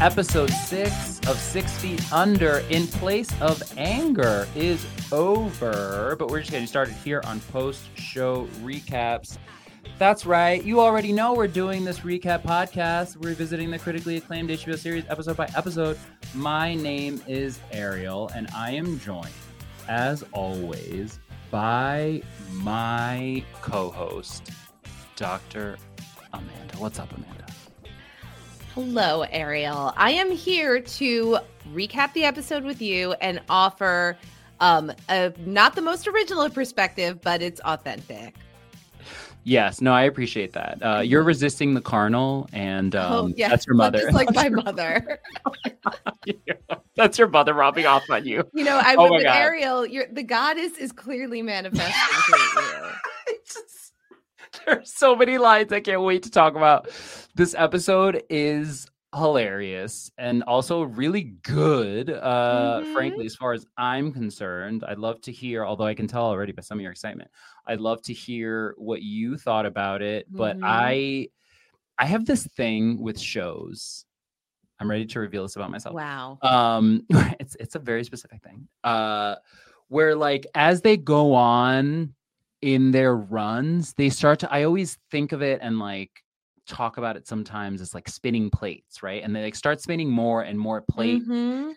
Episode 6 of 6 Feet Under, In Place of Anger, is over, but we're just getting started here on Post Show Recaps. That's right, you already know we're doing this recap podcast. We're revisiting the critically acclaimed HBO series episode by episode. My name is Ariel, and I am joined, as always, by my co-host, Dr. Amanda. What's up, Amanda? Hello, Ariel. I am here to recap the episode with you and offer a not the most original perspective, but it's authentic. Yes. No, I appreciate that. You're resisting the carnal, and that's your mother. Just like my mother. That's your mother robbing off on you. You know, I with Ariel, the goddess is clearly manifesting through you. There's so many lines I can't wait to talk about. This episode is hilarious and also really good, frankly, as far as I'm concerned. I'd love to hear, although I can tell already by some of your excitement, I'd love to hear what you thought about it. But I have this thing with shows. I'm ready to reveal this about myself. Wow. It's a very specific thing, where, like, as they go on in their runs, they start to, I always think of it and, like, talk about it sometimes as like spinning plates, right? And they like start spinning more and more plates. Mm-hmm.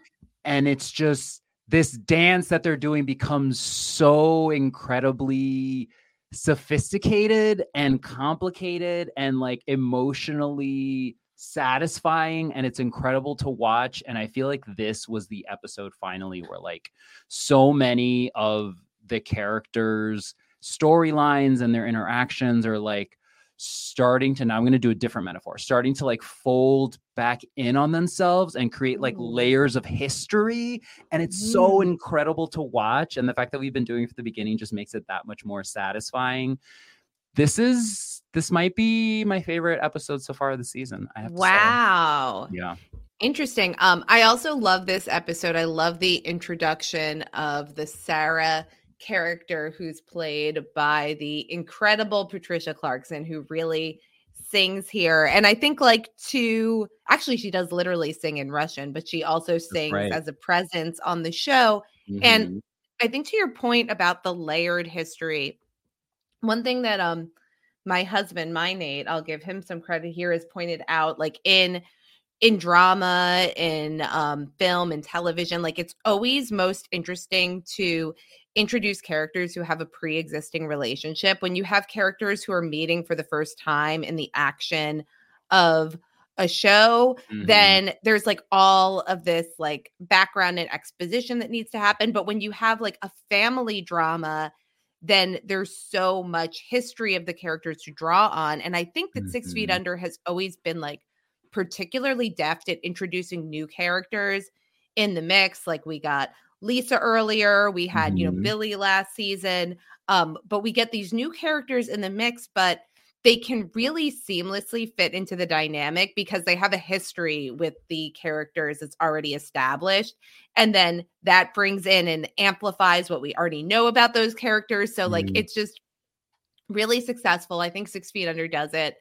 And it's just this dance that they're doing becomes so incredibly sophisticated and complicated and like emotionally satisfying, and it's incredible to watch. And I feel like this was the episode finally where like so many of the characters' storylines and their interactions are like starting to, now I'm going to do a different metaphor, starting to like fold back in on themselves and create like layers of history. And it's so incredible to watch. And the fact that we've been doing it from the beginning just makes it that much more satisfying. This might be my favorite episode so far this season. I have to say. Yeah. Interesting. I also love this episode. I love the introduction of the Sarah character, who's played by the incredible Patricia Clarkson, who really sings here. And I think like actually she does literally sing in Russian, but she also sings as a presence on the show. Mm-hmm. And I think to your point about the layered history, one thing that my husband, my Nate, I'll give him some credit here, has pointed out, like in drama, in film and television, like it's always most interesting to introduce characters who have a pre-existing relationship. When you have characters who are meeting for the first time in the action of a show, then there's like all of this like background and exposition that needs to happen. But when you have like a family drama, then there's so much history of the characters to draw on. And I think that 6 Feet Under has always been like particularly deft at introducing new characters in the mix. Like we got Lisa earlier, we had, you know, Billy last season, but we get these new characters in the mix, but they can really seamlessly fit into the dynamic because they have a history with the characters that's already established. And then that brings in and amplifies what we already know about those characters. So like, it's just really successful. I think 6 Feet Under does it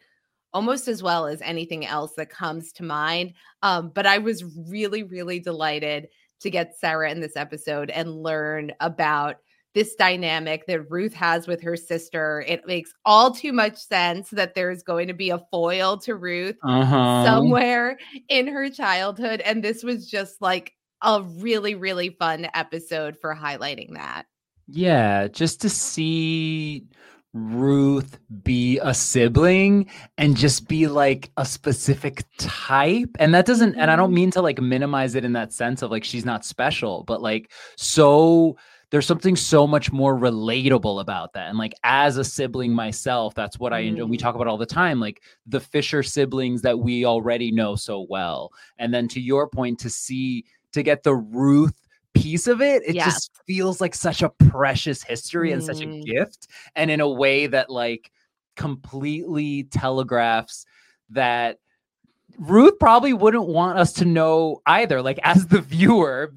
almost as well as anything else that comes to mind. But I was really, really delighted to get Sarah in this episode and learn about this dynamic that Ruth has with her sister. It makes all too much sense that there's going to be a foil to Ruth somewhere in her childhood. And this was just like a really, really fun episode for highlighting that. Yeah, just to see Ruth be a sibling and just be like a specific type. And that doesn't, and I don't mean to like minimize it in that sense of like she's not special, but like, so there's something so much more relatable about that. And like, as a sibling myself, that's what I enjoy. We talk about all the time, like the Fisher siblings that we already know so well. And then to your point, to get the Ruth piece of it, it just feels like such a precious history and such a gift, and in a way that like completely telegraphs that Ruth probably wouldn't want us to know either, like as the viewer.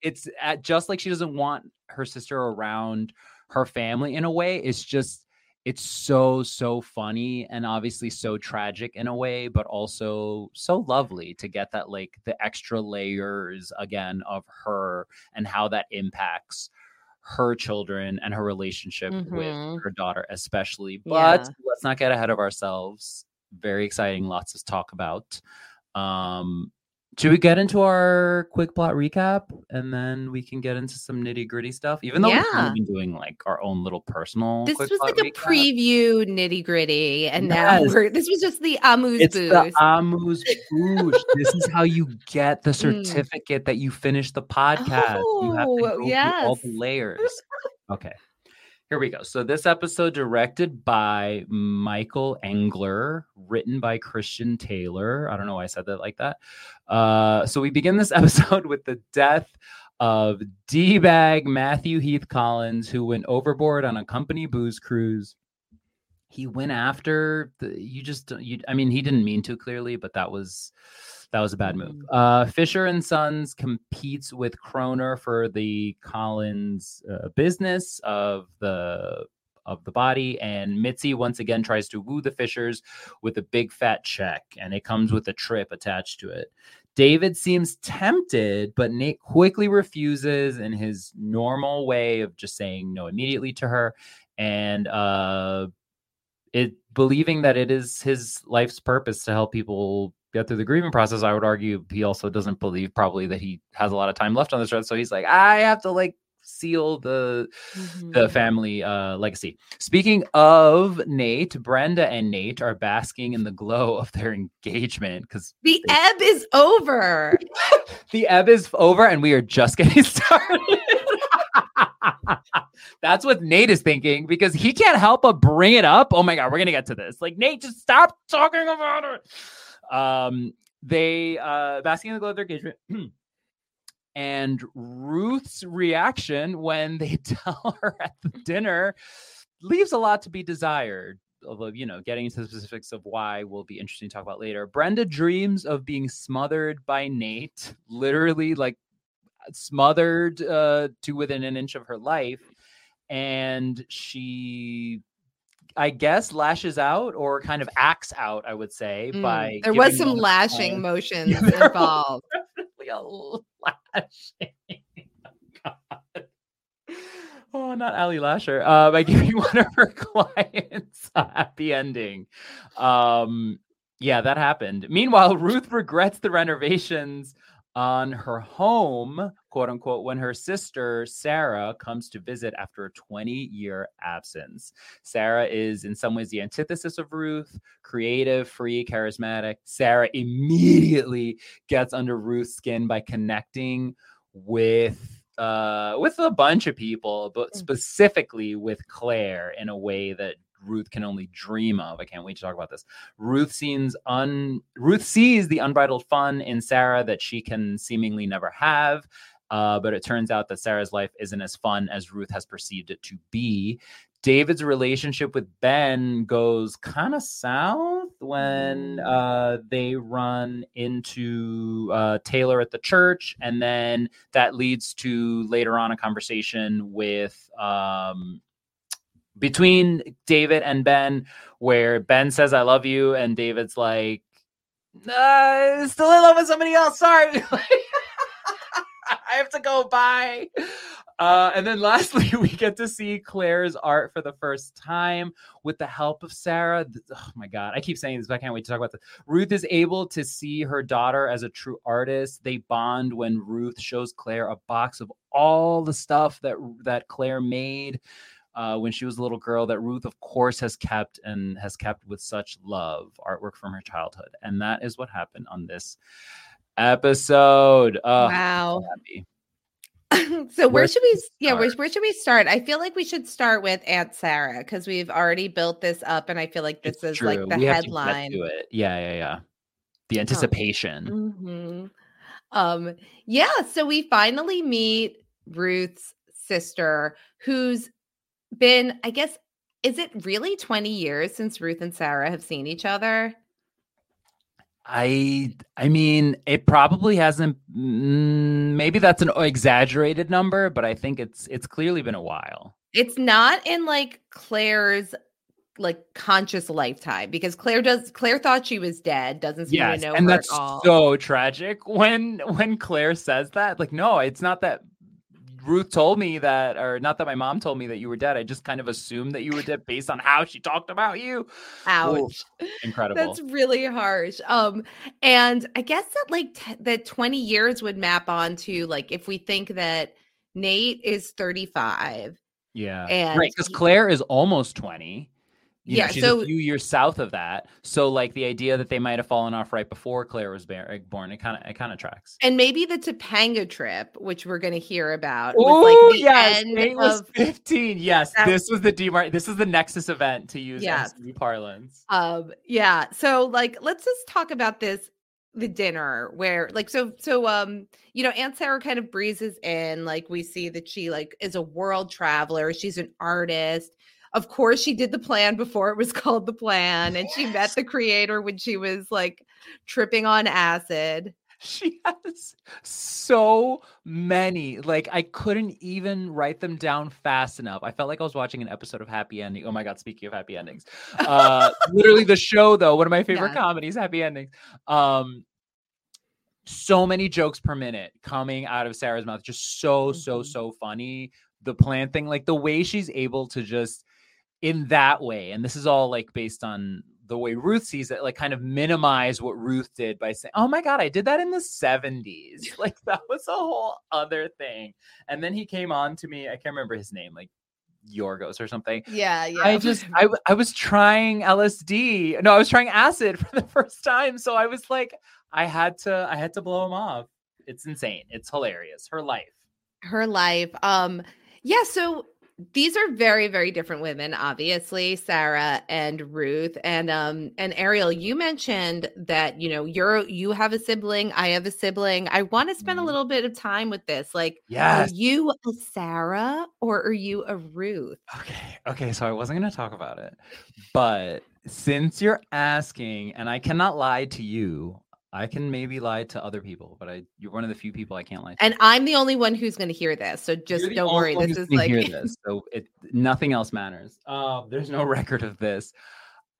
It's just like she doesn't want her sister around her family in a way. It's just it's so funny and obviously so tragic in a way, but also so lovely to get that, like, the extra layers again of her and how that impacts her children and her relationship with her daughter, especially. But let's not get ahead of ourselves. Very exciting. Lots to talk about. Should we get into our quick plot recap and then we can get into some nitty gritty stuff? Even though we've been doing like our own little personal. This was like a preview nitty gritty, and now this was just the amuse bouche. It's the amuse bouche. This is how you get the certificate that you finished the podcast. You have to go through all the layers. Okay, here we go. So this episode directed by Michael Engler, written by Christian Taylor. I don't know why I said that like that. So we begin this episode with the death of D-bag Matthew Heath Collins, who went overboard on a company booze cruise. He went after he didn't mean to, clearly, but that was a bad move. Fisher and Sons competes with Kroner for the Collins business of the body, and Mitzi once again tries to woo the Fishers with a big fat check, and it comes with a trip attached to it. David seems tempted, but Nate quickly refuses in his normal way of just saying no immediately to her, and believing that it is his life's purpose to help people get through the grieving process. I would argue he also doesn't believe probably that he has a lot of time left on this earth, so he's like, I have to like seal the family legacy. Speaking of Nate, Brenda and Nate are basking in the glow of their engagement because ebb is over. The ebb is over, and we are just getting started. That's what Nate is thinking, because he can't help but bring it up. Oh my god, we're gonna get to this. Like, Nate, just stop talking about it. They basking in the glow of their engagement. And Ruth's reaction when they tell her at the dinner leaves a lot to be desired. Although, you know, getting into the specifics of why will be interesting to talk about later. Brenda dreams of being smothered by Nate, literally like smothered to within an inch of her life. And she, I guess, lashes out, or kind of acts out, I would say. By there was some lashing motions involved. Not Ali Lasher, by giving one of her clients a happy ending. That happened. Meanwhile, Ruth regrets the renovations on her home, quote unquote, when her sister Sarah comes to visit after a 20-year absence. Sarah is in some ways the antithesis of Ruth: creative, free, charismatic. Sarah immediately gets under Ruth's skin by connecting with a bunch of people, but specifically with Claire in a way that Ruth can only dream of. I can't wait to talk about this. Ruth sees the unbridled fun in Sarah that she can seemingly never have, but it turns out that Sarah's life isn't as fun as Ruth has perceived it to be. David's relationship with Ben goes kind of south when they run into Taylor at the church, and then that leads to later on a conversation with between David and Ben, where Ben says, I love you. And David's like, still in love with somebody else. Sorry. I have to go. Bye. And then lastly, we get to see Claire's art for the first time with the help of Sarah. Oh my God. I keep saying this, but I can't wait to talk about this. Ruth is able to see her daughter as a true artist. They bond when Ruth shows Claire a box of all the stuff that Claire made when she was a little girl, that Ruth, of course, has kept with such love, artwork from her childhood. And that is what happened on this episode. Wow. So where should we start? I feel like we should start with Aunt Sarah, because we've already built this up, and I feel like this is true. Like the headline. To it. Yeah. The anticipation. So we finally meet Ruth's sister, who's been, I guess, is it really 20 years since Ruth and Sarah have seen each other? I mean, it probably hasn't. Maybe that's an exaggerated number, but I think it's clearly been a while. It's not in like Claire's conscious lifetime, because Claire thought she was dead, doesn't seem to know and her that's at all. So tragic when Claire says that, like, no, it's not that Ruth told me that, or not that my mom told me that you were dead. I just kind of assumed that you were dead based on how she talked about you. Ouch. Ooh, incredible. That's really harsh. And I guess that that 20 years would map onto if we think that Nate is 35. Yeah. And right. Because Claire is almost 20. She's a few years south of that. So the idea that they might have fallen off right before Claire was born, it kind of tracks. And maybe the Topanga trip, which we're going to hear about, was the end Nate was 15. Yes, this was the this is the Nexus event, to use MCU parlance. So let's just talk about the dinner where Aunt Sarah kind of breezes in, we see that she is a world traveler, she's an artist. Of course, she did The Plan before it was called The Plan, and she met the creator when she was tripping on acid. She has so many. I couldn't even write them down fast enough. I felt like I was watching an episode of Happy Endings. Oh my God, speaking of Happy Endings. Literally the show, though, one of my favorite comedies, Happy Endings. So many jokes per minute coming out of Sarah's mouth. Just so funny. The Plan thing, the way she's able to just... in that way, and this is all based on the way Ruth sees it, kind of minimize what Ruth did by saying, oh my God, I did that in the 70s. That was a whole other thing. And then he came on to me, I can't remember his name, Yorgos or something. I was trying LSD. No, I was trying acid for the first time. So I was I had to blow him off. It's insane. It's hilarious. Her life. So these are very, very different women, obviously, Sarah and Ruth. And Ariel, you mentioned that, you have a sibling. I have a sibling. I want to spend a little bit of time with this. Are you a Sarah or are you a Ruth? Okay. So I wasn't going to talk about it, but since you're asking, and I cannot lie to you, I can maybe lie to other people, but you're one of the few people I can't lie to. And I'm the only one who's going to hear this, so just don't worry. This is hear this, so nothing else matters. There's no record of this.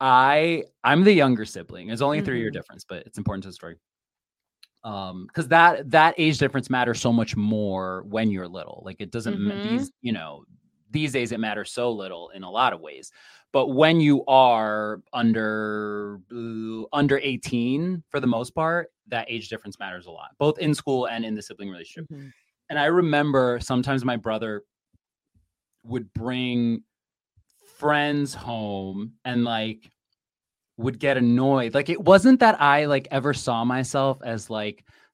I'm the younger sibling. It's only a 3-year difference, but it's important to the story. Because that age difference matters so much more when you're little. It doesn't. These days it matters so little in a lot of ways. But when you are under 18, for the most part, that age difference matters a lot, both in school and in the sibling relationship. Mm-hmm. And I remember sometimes my brother would bring friends home and would get annoyed. It wasn't that I ever saw myself as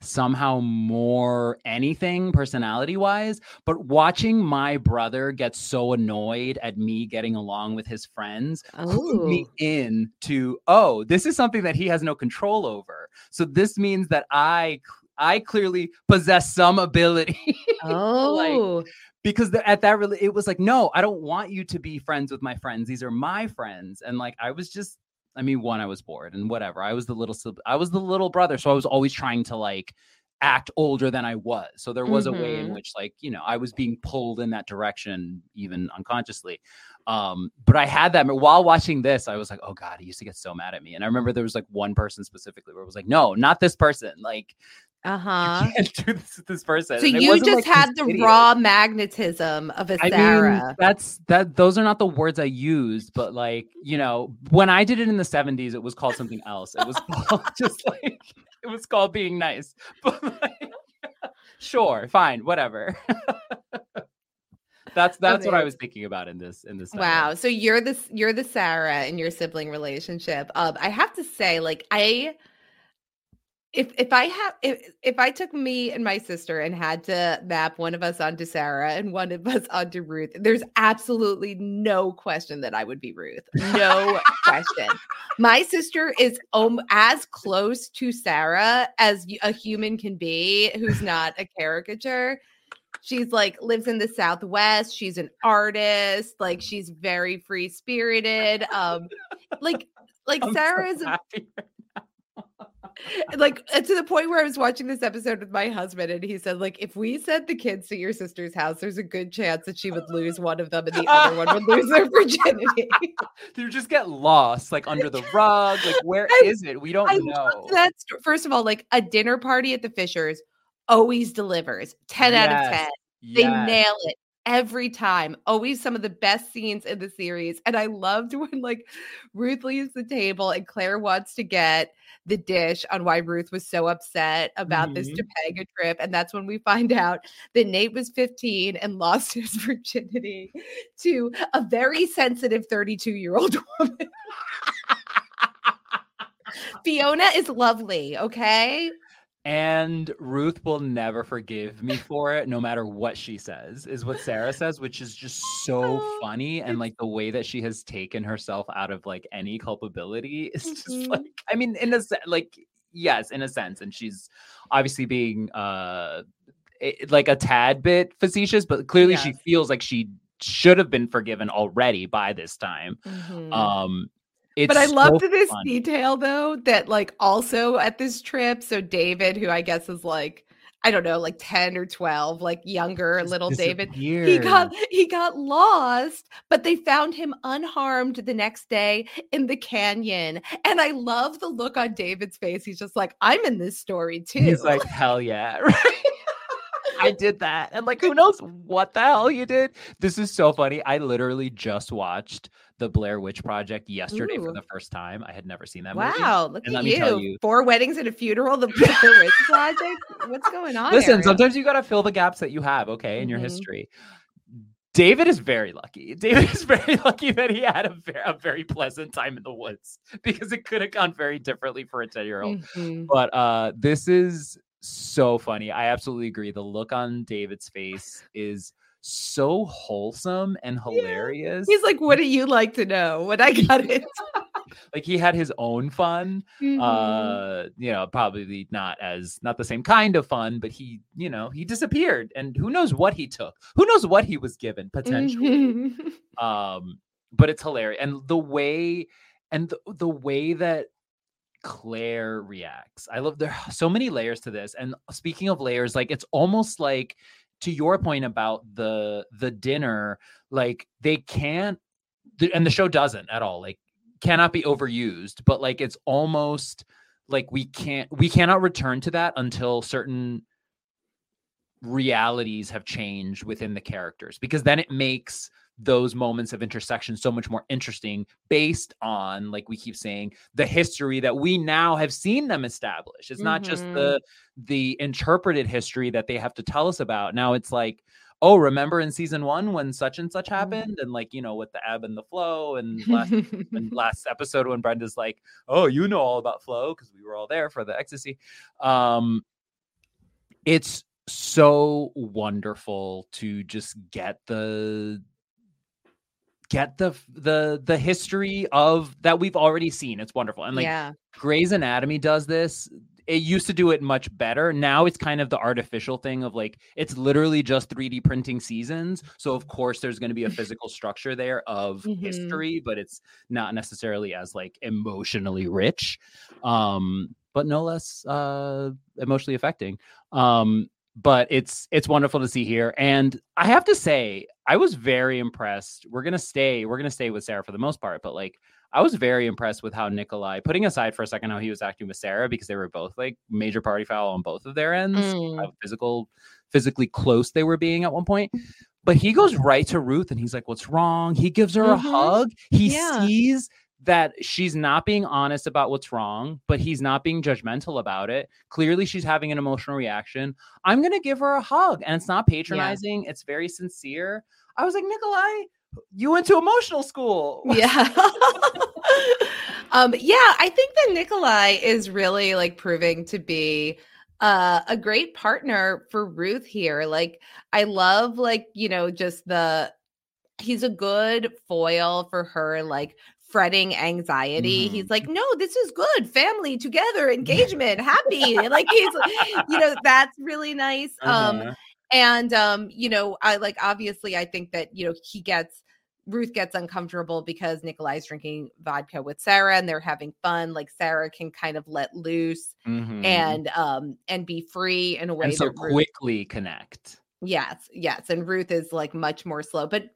somehow more anything personality wise, but watching my brother get so annoyed at me getting along with his friends put me in to, this is something that he has no control over. So this means that I clearly possess some ability. Because it was no, I don't want you to be friends with my friends. These are my friends. And I was just, I was bored and whatever. I was the little brother, so I was always trying to act older than I was. So there was a way in which I was being pulled in that direction, even unconsciously. But I had that while watching this. I was oh God, he used to get so mad at me. And I remember there was one person specifically where it was no, not this person. You can't do this with this person. So you just had the raw magnetism of a Sarah. I mean, those are not the words I used, but when I did it in the 70s, it was called something else. It was called it was called being nice. But sure, fine, whatever. That's what I was thinking about in this. Wow. So you're the Sarah in your sibling relationship. I have to say, If I took me and my sister and had to map one of us onto Sarah and one of us onto Ruth, there's absolutely no question that I would be Ruth. No question. My sister is as close to Sarah as a human can be, who's not a caricature. She's lives in the Southwest. She's an artist. She's very free spirited. Sarah's. So Like, to the point where I was watching this episode with my husband, and he said, like, if we sent the kids to your sister's house, there's a good chance that she would lose one of them and the other one would lose their virginity. They just get lost, like, under the rug. Like, where is it? We don't know. That's, first of all, like, a dinner party at the Fishers always delivers. 10 out of 10. Yes. They nail it every time. Always some of the best scenes in the series. And I loved when, like, Ruth leaves the table and Claire wants to get the dish on why Ruth was so upset about this Topanga trip. And that's when we find out that Nate was 15 and lost his virginity to a very sensitive 32-year-old woman. Fiona is lovely, okay? And Ruth will never forgive me for it, no matter what she says, is what Sarah says, which is just so funny. And like the way that she has taken herself out of like any culpability is just like, I mean, in a sense, like, yes, in a sense. And she's obviously being like a tad bit facetious, but clearly she feels like she should have been forgiven already by this time. It's but I loved so this detail, though, that like also at this trip. So David, who I guess is like, I don't know, like 10 or 12, like younger, just little David, he got lost, but they found him unharmed the next day in the canyon. And I love the look on David's face. He's just like, I'm in this story, too. He's like, hell yeah. Right. I did that. And like, who knows what the hell you did? This is so funny. I literally just watched The Blair Witch Project yesterday for the first time. I had never seen that movie. Wow, look at you. 4 weddings and a funeral, The Blair Witch Project. What's going on? Listen, Ariel? Sometimes you got to fill the gaps that you have, okay, in your history. David is very lucky. David is very lucky that he had a very pleasant time in the woods, because it could have gone very differently for a 10-year-old. But this is so funny. I absolutely agree. The look on David's face is so wholesome and hilarious. He's like, what do you like to know? What I got it. Like, he had his own fun. You know, probably not the same kind of fun, but he, you know, he disappeared, and who knows what he took, who knows what he was given potentially. But it's hilarious. And the way that Claire reacts, I love. There are so many layers to this. And speaking of layers, like, it's almost like, to your point about the dinner, like, they can't, and the show doesn't at all, like, cannot be overused, but like, it's almost like we cannot return to that until certain realities have changed within the characters, because then it makes those moments of intersection so much more interesting, based on, like we keep saying, the history that we now have seen them establish. It's not just the interpreted history that they have to tell us about. Now it's like, oh, remember in season 1 when such and such happened, and like, you know, with the ebb and the flow, and last episode when Brenda's like, oh, you know all about flow because we were all there for the ecstasy. It's so wonderful to just get the history of that we've already seen. It's wonderful. And like, Grey's Anatomy does this. It used to do it much better. Now it's kind of the artificial thing of like, it's literally just 3D printing seasons. So of course there's going to be a physical structure there of history, but it's not necessarily as like emotionally rich, but no less emotionally affecting. But it's wonderful to see here. And I have to say, I was very impressed. We're going to stay with Sarah for the most part, but like, I was very impressed with how Nikolai, putting aside for a second how he was acting with Sarah, because they were both like major party foul on both of their ends, how physically close they were being at one point. But he goes right to Ruth and he's like, what's wrong? He gives her a hug. He sees that she's not being honest about what's wrong, but he's not being judgmental about it. Clearly she's having an emotional reaction. I'm going to give her a hug. And it's not patronizing. It's very sincere. I was like, Nikolai, you went to emotional school. I think that Nikolai is really like proving to be a great partner for Ruth here. Like, I love, like, you know, just he's a good foil for her, like, fretting anxiety. He's like, no, this is good. Family, together, engagement, happy. Like, he's, you know, that's really nice. And, you know, I think that, you know, he gets Ruth gets uncomfortable because Nikolai's drinking vodka with Sarah and they're having fun. Like Sarah can kind of let loose and be free in a way. And so quickly connect. Yes. Yes. And Ruth is like much more slow, but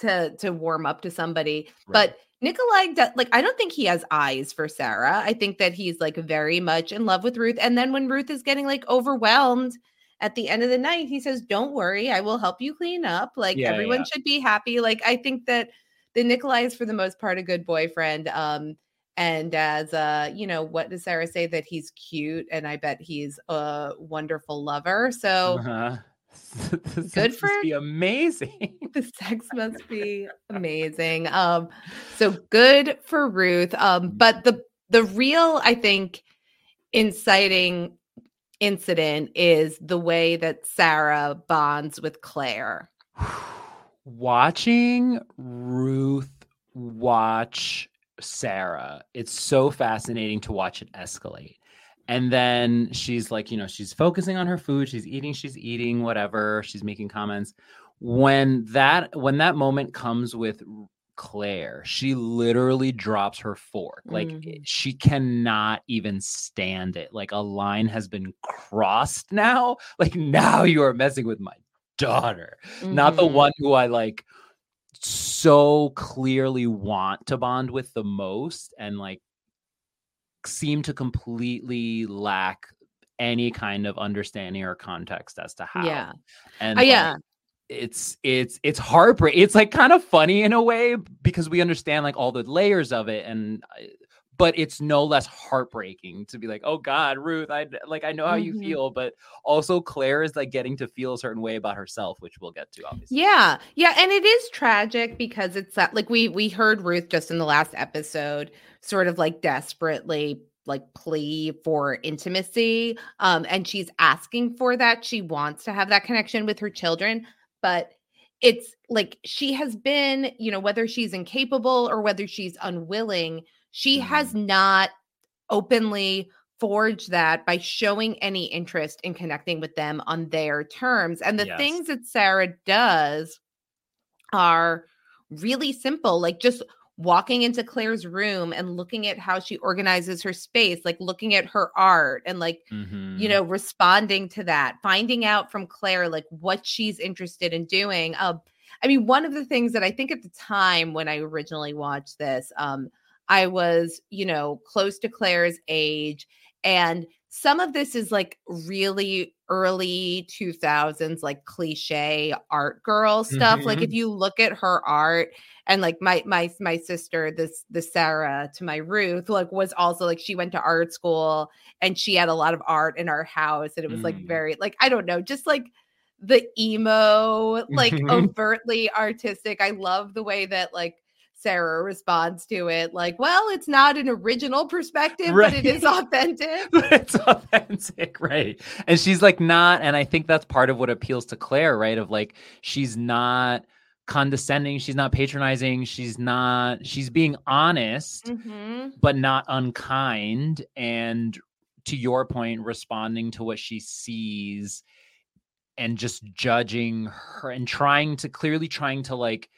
to warm up to somebody, right. But Nikolai, like, I don't think he has eyes for Sarah. I think that he's like very much in love with Ruth. And then when Ruth is getting like overwhelmed at the end of the night, he says, don't worry, I will help you clean up. Like everyone should be happy. Like, I think that the Nikolai is for the most part a good boyfriend. And as you know, what does Sarah say? That he's cute. And I bet he's a wonderful lover. So good for be amazing. The sex must be amazing. So good for Ruth. But the real, I think, inciting incident is the way that Sarah bonds with Claire. Watching Ruth watch Sarah, it's so fascinating to watch it escalate. And then she's like, you know, she's focusing on her food. She's eating, whatever. She's making comments. When that moment comes with Claire, she literally drops her fork. Like she cannot even stand it. Like a line has been crossed now. Like now you are messing with my daughter. Not the one who I like so clearly want to bond with the most. And like, seem to completely lack any kind of understanding or context as to how. Yeah. And it's heartbreak. It's like kind of funny in a way because we understand like all the layers of it, and but it's no less heartbreaking to be like, oh God, Ruth, I know how you feel, but also Claire is like getting to feel a certain way about herself, which we'll get to, obviously. Yeah. Yeah. And it is tragic because it's like we heard Ruth just in the last episode sort of like desperately like plea for intimacy. And she's asking for that. She wants to have that connection with her children, but it's like she has been, you know, whether she's incapable or whether she's unwilling, she has not openly forged that by showing any interest in connecting with them on their terms. And the things that Sarah does are really simple, like just walking into Claire's room and looking at how she organizes her space, like looking at her art and like, you know, responding to that, finding out from Claire, like what she's interested in doing. I mean, one of the things that I think at the time when I originally watched this, I was, you know, close to Claire's age. And some of this is like really early 2000s, like cliche art girl stuff. Like if you look at her art and like my sister, the Sarah to my Ruth, like was also like, she went to art school and she had a lot of art in our house. And it was like very like, I don't know, just like the emo, like overtly artistic. I love the way that like Sarah responds to it like, well, it's not an original perspective, right, but it is authentic. It's authentic, right? And she's like not, and I think that's part of what appeals to Claire, right? Of like, she's not condescending, she's not patronizing, she's being honest, but not unkind. And to your point, responding to what she sees and just judging her and trying to like,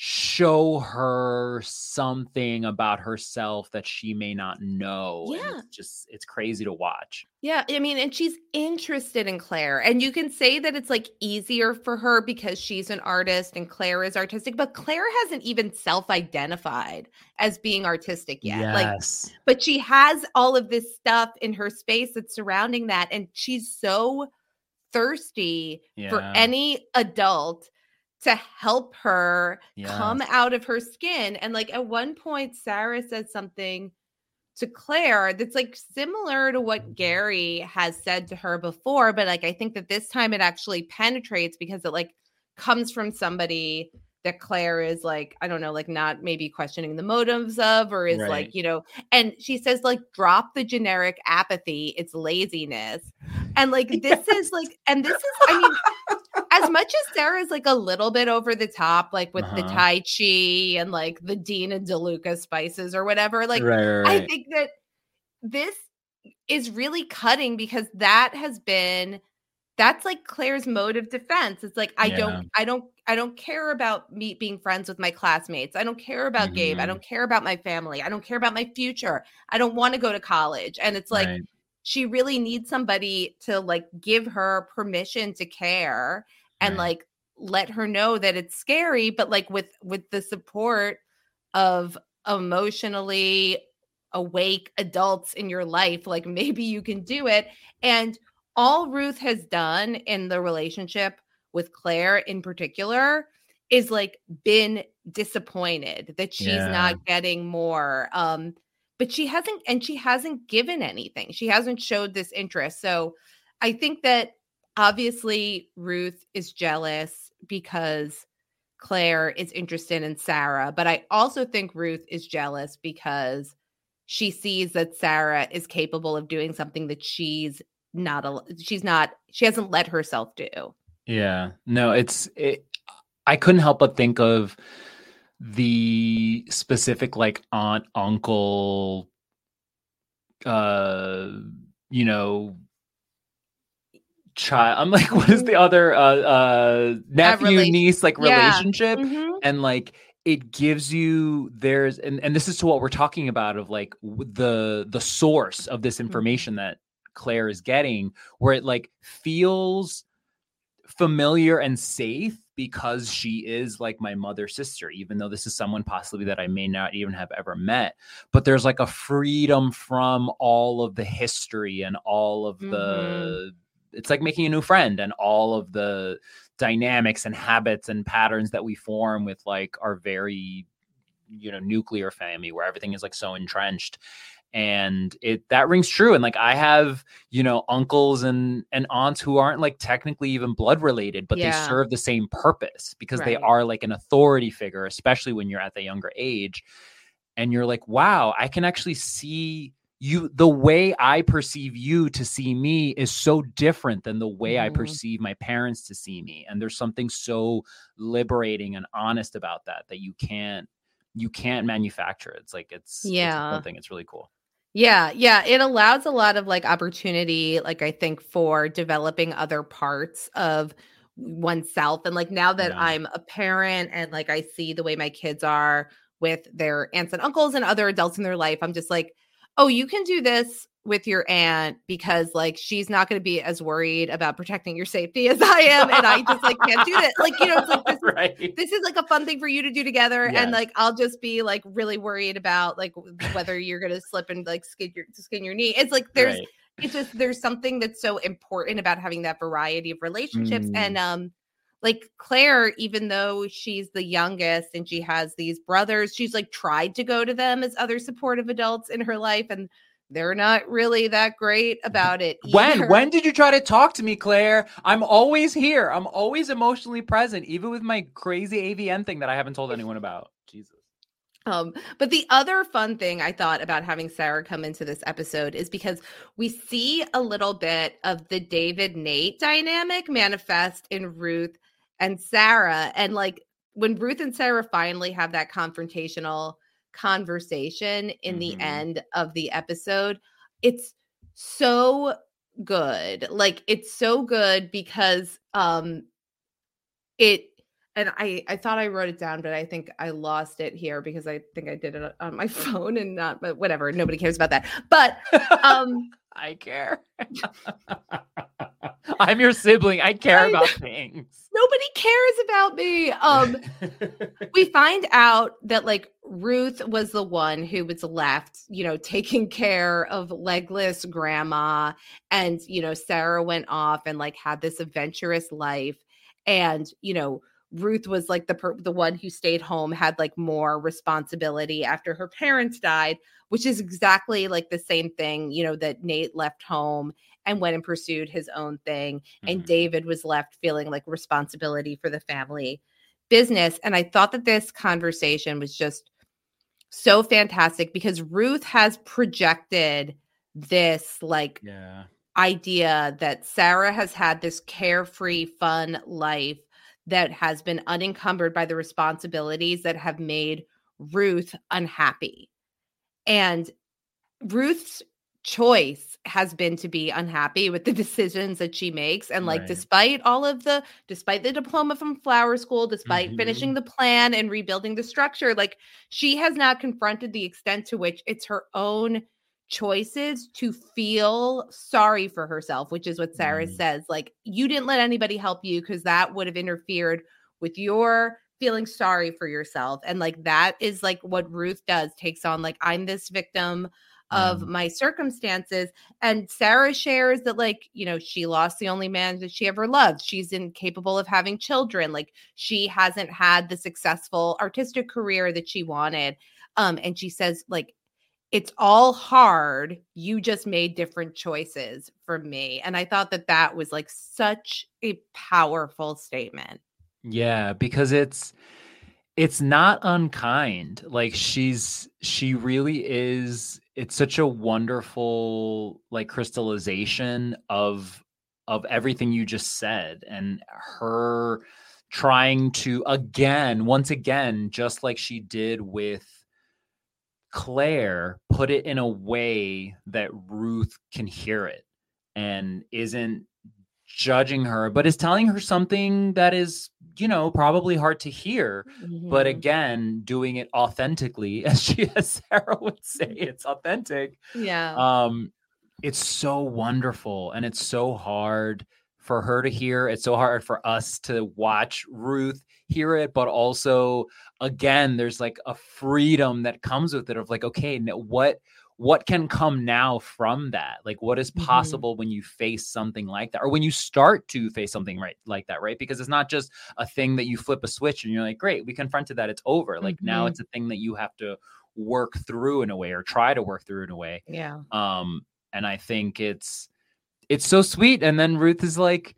show her something about herself that she may not know. Yeah. It's crazy to watch. Yeah. I mean, and she's interested in Claire, and you can say that it's like easier for her because she's an artist and Claire is artistic, but Claire hasn't even self-identified as being artistic yet. Yes. Like, but she has all of this stuff in her space that's surrounding that. And she's so thirsty for any adult to help her come out of her skin. And like at one point, Sarah said something to Claire that's like similar to what Gary has said to her before. But like, I think that this time it actually penetrates because it like comes from somebody that Claire is like, I don't know, like not maybe questioning the motives of, or is like, you know, and she says like, drop the generic apathy, it's laziness. And like, this is like, and this is, I mean, as much as Sarah's like a little bit over the top, like with the Tai Chi and like the Dean and DeLuca spices or whatever, like I think that this is really cutting because that has been that's like Claire's mode of defense. It's like, I don't care about me being friends with my classmates. I don't care about Gabe. I don't care about my family. I don't care about my future. I don't want to go to college. And it's like, she really needs somebody to like give her permission to care and like let her know that it's scary, but like with the support of emotionally awake adults in your life, like maybe you can do it. And all Ruth has done in the relationship with Claire in particular is like been disappointed that she's not getting more. But she hasn't, and she hasn't given anything. She hasn't showed this interest. So I think that obviously Ruth is jealous because Claire is interested in Sarah. But I also think Ruth is jealous because she sees that Sarah is capable of doing something that she hasn't let herself do. Yeah, no, I couldn't help but think of the specific like aunt, uncle, child. I'm like, what is the other nephew, niece like relationship? Mm-hmm. And like, it gives you and this is to what we're talking about of like the source of this information that Claire is getting, where it like feels familiar and safe because she is like my mother's sister, even though this is someone possibly that I may not even have ever met. But there's like a freedom from all of the history and all of the, it's like making a new friend and all of the dynamics and habits and patterns that we form with like our very, nuclear family where everything is like so entrenched. And that rings true. And like, I have, uncles and aunts who aren't like technically even blood related, but they serve the same purpose because they are like an authority figure, especially when you're at the younger age. And you're like, wow, I can actually see you. The way I perceive you to see me is so different than the way I perceive my parents to see me. And there's something so liberating and honest about that you can't manufacture. It's like, it's something. It's really cool. Yeah. Yeah. It allows a lot of like opportunity, like I think for developing other parts of oneself. And like now that I'm a parent and like I see the way my kids are with their aunts and uncles and other adults in their life, I'm just like, oh, you can do this with your aunt because like she's not going to be as worried about protecting your safety as I am, and I just like can't do that. Like it's like this, this is like a fun thing for you to do together, and like I'll just be like really worried about like whether you're going to slip and like skin your knee. It's like there's something that's so important about having that variety of relationships, and like Claire, even though she's the youngest and she has these brothers, she's like tried to go to them as other supportive adults in her life. And they're not really that great about it either. When did you try to talk to me, Claire? I'm always here. I'm always emotionally present, even with my crazy AVN thing that I haven't told anyone about. Jesus. But the other fun thing I thought about having Sarah come into this episode is because we see a little bit of the David-Nate dynamic manifest in Ruth and Sarah. And like when Ruth and Sarah finally have that confrontational conversation in the end of the episode, it's so good. Like it's so good because I thought I wrote it down, but I think I lost it here because I think I did it on my phone and not, but whatever. Nobody cares about that. But I care. I'm your sibling. I care about things. Nobody cares about me. We find out that like Ruth was the one who was left, taking care of legless grandma, and, Sarah went off and like had this adventurous life, and, Ruth was like the one who stayed home, had like more responsibility after her parents died, which is exactly like the same thing, that Nate left home and went and pursued his own thing. And David was left feeling like responsibility for the family business. And I thought that this conversation was just so fantastic because Ruth has projected this like idea that Sarah has had this carefree, fun life that has been unencumbered by the responsibilities that have made Ruth unhappy. And Ruth's choice has been to be unhappy with the decisions that she makes. And like, despite the diploma from flower school, despite finishing the plan and rebuilding the structure, like she has not confronted the extent to which it's her own choices to feel sorry for herself, which is what Sarah says. Like, you didn't let anybody help you because that would have interfered with your feeling sorry for yourself. And like, that is like what Ruth does, takes on like, I'm this victim of my circumstances. And Sarah shares that, like, you know, she lost the only man that she ever loved. She's incapable of having children. Like, she hasn't had the successful artistic career that she wanted. And she says, like, it's all hard. You just made different choices for me. And I thought that that was like such a powerful statement. Yeah, because it's not unkind. Like, she really is. It's such a wonderful like crystallization of everything you just said, and her trying to once again, just like she did with Claire, put it in a way that Ruth can hear it and isn't judging her, but is telling her something that is, you know, probably hard to hear, but again, doing it authentically, as Sarah would say, it's authentic. Yeah. It's so wonderful, and it's so hard for her to hear. It's so hard for us to watch Ruth hear it, but also, again, there's like a freedom that comes with it of like, okay, what can come now from that? Like, what is possible when you face something like that, or when you start to face something like that, right? Because it's not just a thing that you flip a switch and you're like, great, we confronted that, it's over. Like, now it's a thing that you have to work through in a way, or try to work through in a way. Yeah. And I think it's so sweet. And then Ruth is like,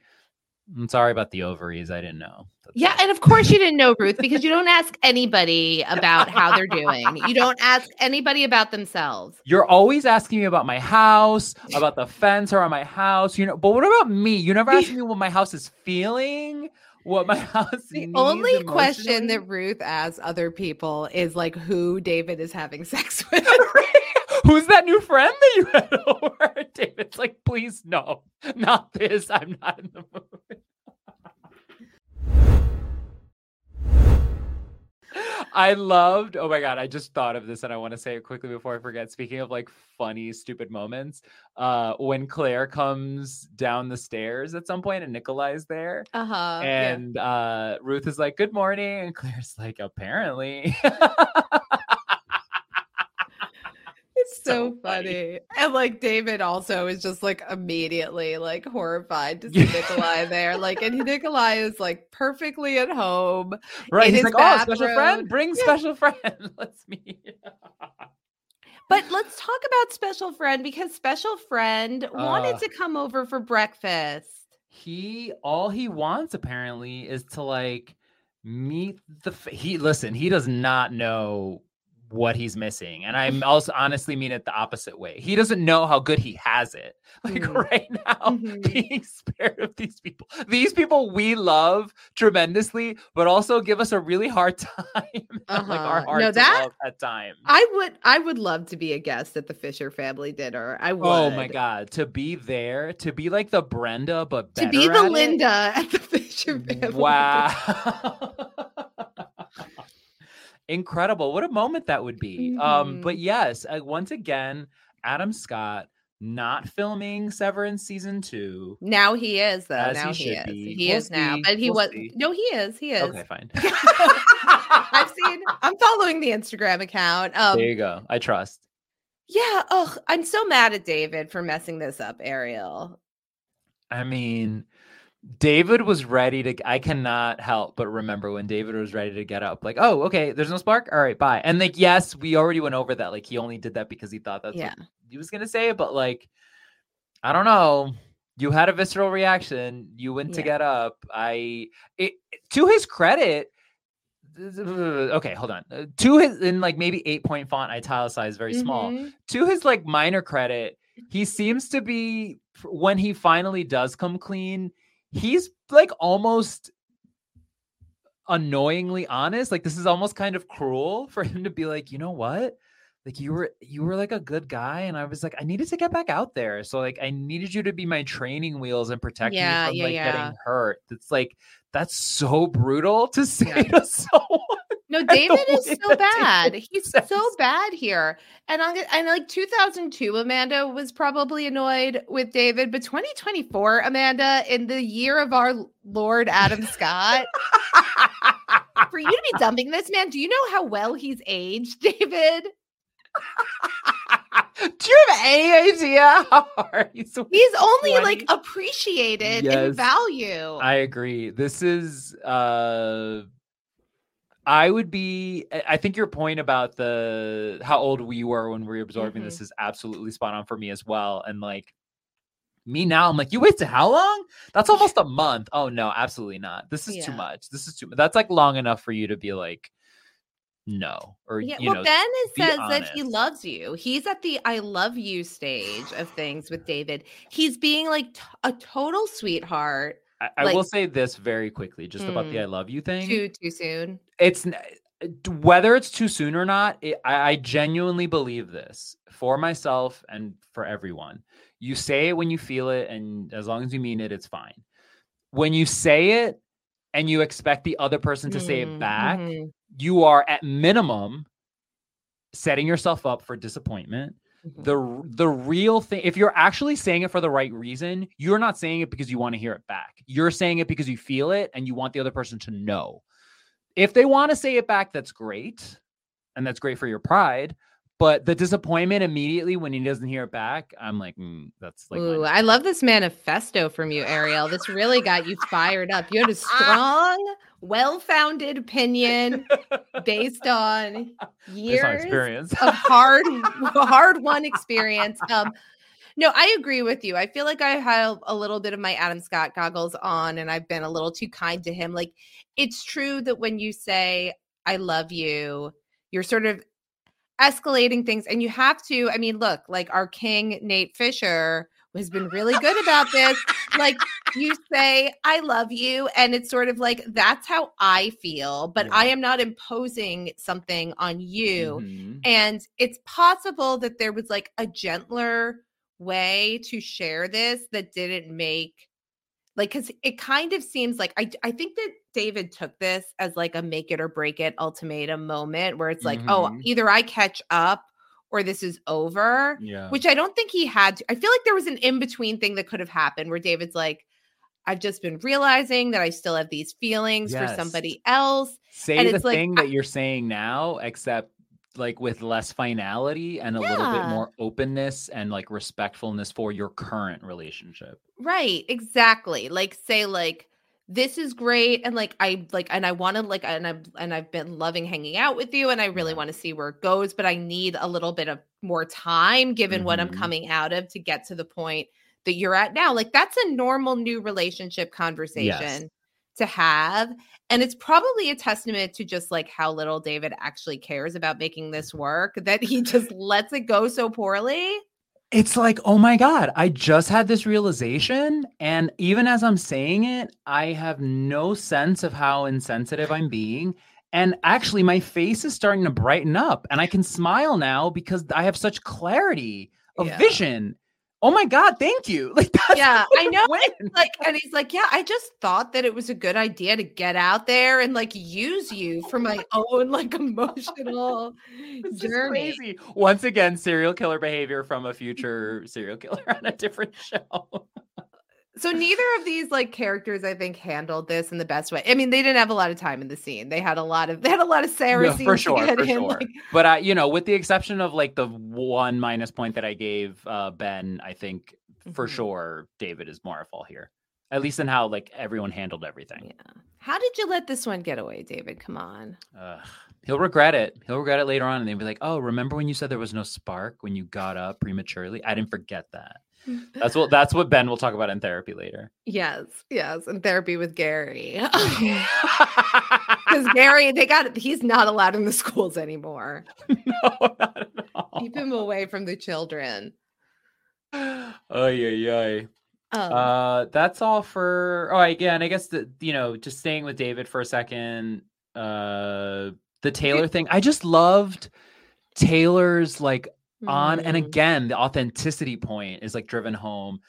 I'm sorry about the ovaries. I didn't know. Yeah. And of course you didn't know, Ruth, because you don't ask anybody about how they're doing. You don't ask anybody about themselves. You're always asking me about my house, about the fence around my house, you know, but what about me? You never ask me what my house is feeling, what my house needs. The only question that Ruth asks other people is like who David is having sex with. Who's that new friend that you had over? David's like, please, no, not this. I'm not in the mood. I loved, oh my God, I just thought of this and I want to say it quickly before I forget. Speaking of like funny, stupid moments, when Claire comes down the stairs at some point and Nikolai's there and Ruth is like, good morning. And Claire's like, apparently. So funny. And like David also is just like immediately like horrified to see Nikolai there. Like, and Nikolai is like perfectly at home. Right. He's like, oh, special friend, bring special friend. Let's meet. But let's talk about special friend, because special friend wanted to come over for breakfast. All he wants apparently is to like meet he does not know what he's missing. And I'm also honestly mean it the opposite way. He doesn't know how good he has it. Like right now, being spared of these people we love tremendously, but also give us a really hard time. Like our hearts love at times. I would love to be a guest at the Fisher family dinner. I would. Oh my God. To be there, to be like the Brenda, but better. To be the Linda at the Fisher family. Wow. Incredible. What a moment that would be. But yes, once again, Adam Scott not filming Severance season 2. Now he is, though. Now he is. He is now. But he was. No, he is. He is. Okay, fine. I'm following the Instagram account. There you go. I trust. Yeah. Oh, I'm so mad at David for messing this up, Ariel. I mean, David was ready to, I cannot help but remember when David was ready to get up, like, oh, okay, there's no spark. All right, bye. And like, yes, we already went over that. Like, he only did that because he thought that's what he was going to say. But like, I don't know. You had a visceral reaction. You went to get up. To his credit. Okay, hold on. To his, in like maybe 8-point font, italicized, very small. To his like minor credit, he seems to be, when he finally does come clean, he's like almost annoyingly honest. Like, this is almost kind of cruel for him to be like, you know what? like you were like a good guy, and I was like, I needed to get back out there. So like I needed you to be my training wheels and protect me from getting hurt. It's like, that's so brutal to say to someone. No, David is so bad. He's so bad here. And I'm like, 2002, Amanda was probably annoyed with David, but 2024, Amanda, in the year of our Lord Adam Scott, for you to be dumping this man, do you know how well he's aged, David? Do you have any idea how hard he's only 20? Like appreciated in value? I agree. This is, I think your point about the how old we were when we were absorbing this is absolutely spot on for me as well. And like me now, I'm like, you wait to how long? That's almost a month. Oh no, absolutely not. This is too much. This is too much. That's like long enough for you to be like, no. Or you know, Ben says honest. That he loves you. He's at the I love you stage of things with David. He's being like a total sweetheart. I will say this very quickly, just about the I love you thing. Too soon. It's whether it's too soon or not. I genuinely believe this for myself and for everyone. You say it when you feel it, and as long as you mean it, it's fine. When you say it and you expect the other person to say it back, you are at minimum setting yourself up for disappointment. The real thing, if you're actually saying it for the right reason, you're not saying it because you want to hear it back. You're saying it because you feel it and you want the other person to know. If they want to say it back, that's great. And that's great for your pride. But the disappointment immediately when he doesn't hear it back, I'm like, that's like, ooh, I love this manifesto from you, Ariel. This really got you fired up. You had a strong, well-founded opinion based on years experience. Of hard-won experience. No, I agree with you. I feel like I have a little bit of my Adam Scott goggles on, and I've been a little too kind to him. Like, it's true that when you say, I love you, you're sort of escalating things, and you have to, I mean, look, like our king, Nate Fisher, has been really good about this. Like, you say, I love you. And it's sort of like, that's how I feel, but I am not imposing something on you. And it's possible that there was like a gentler way to share this that didn't make, like, because it kind of seems like, I think that David took this as like a make it or break it ultimatum moment where it's like, oh, either I catch up or this is over, which I don't think he had to. I feel like there was an in-between thing that could have happened where David's like, I've just been realizing that I still have these feelings for somebody else. Say and the it's thing like, that you're saying now, except like with less finality and a little bit more openness and like respectfulness for your current relationship. Right. Exactly. Like say like, this is great. And like, I like, and I want to like, and I've been loving hanging out with you and I really want to see where it goes, but I need a little bit of more time given what I'm coming out of to get to the point that you're at now. Like that's a normal new relationship conversation to have. And it's probably a testament to just like how little David actually cares about making this work that he just lets it go so poorly. It's like, oh my God, I just had this realization. And even as I'm saying it, I have no sense of how insensitive I'm being. And actually my face is starting to brighten up and I can smile now because I have such clarity of vision. Oh my God, thank you. Like, that's I know. Like, and he's like, yeah, I just thought that it was a good idea to get out there and like use you for my own like emotional journey. Crazy. Once again, serial killer behavior from a future serial killer on a different show. So neither of these like characters, I think, handled this in the best way. I mean, they didn't have a lot of time in the scene. They had a lot of Sarah scenes for sure, to get in, like... But you know, with the exception of like the one minus point that I gave Ben, I think for sure David is more at fault here, at least in how like everyone handled everything. Yeah. How did you let this one get away, David? Come on. He'll regret it. He'll regret it later on, and they'll be like, "Oh, remember when you said there was no spark when you got up prematurely? I didn't forget that." That's what Ben will talk about in therapy later. Yes, in therapy with Gary. Because Gary, he's not allowed in the schools anymore. No, not at all. Keep him away from the children. Ay. That's all for. Oh, again, I guess just staying with David for a second. The Taylor thing, I just loved. Taylor's like on, and again, the authenticity point is like driven home.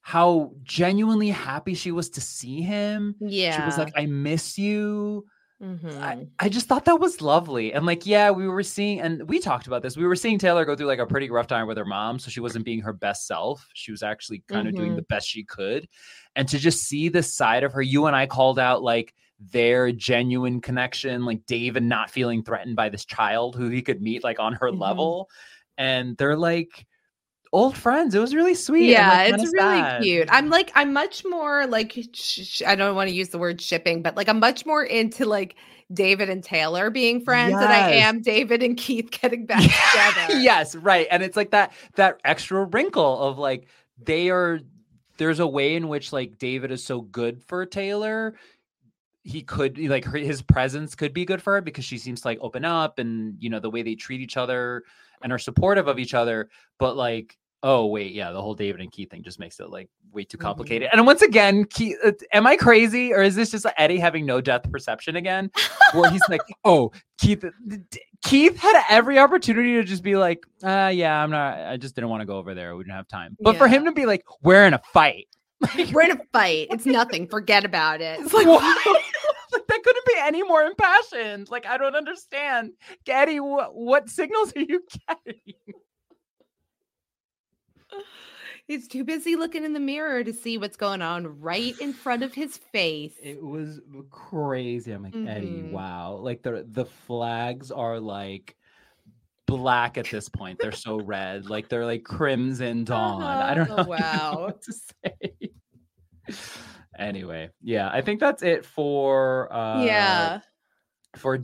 How genuinely happy she was to see him. Yeah. She was like, I miss you. Mm-hmm. I just thought that was lovely. And like, yeah, we were seeing, and we talked about this, we were seeing Taylor go through like a pretty rough time with her mom. So she wasn't being her best self. She was actually kind of doing the best she could. And to just see this side of her, you and I called out like their genuine connection, like David not feeling threatened by this child who he could meet like on her level. And they're like, old friends. It was really sweet. Yeah, it's really sad. Cute. I'm much more like, I don't want to use the word shipping, but like I'm much more into like David and Taylor being friends than I am David and Keith getting back together. Yes, right. And it's like that extra wrinkle of like there's a way in which like David is so good for Taylor. He could like his presence could be good for her because she seems to like open up and, you know, the way they treat each other and are supportive of each other. But like, oh wait, yeah, the whole David and Keith thing just makes it like way too complicated. And once again, Keith, am I crazy? Or is this just Eddie having no depth perception again? Where he's like, oh, Keith had every opportunity to just be like, yeah, I just didn't want to go over there. We didn't have time. But for him to be like, we're in a fight. Like, we're in a fight. It's nothing. Forget about it. It's like, what? That couldn't be any more impassioned. Like, I don't understand. Gaddy, what signals are you getting? He's too busy looking in the mirror to see what's going on right in front of his face. It was crazy. I'm like, Eddie, wow. Like the flags are like black at this point. They're so red. Like they're like crimson dawn. I don't know. Wow. Know what to say. Anyway, yeah, I think that's it for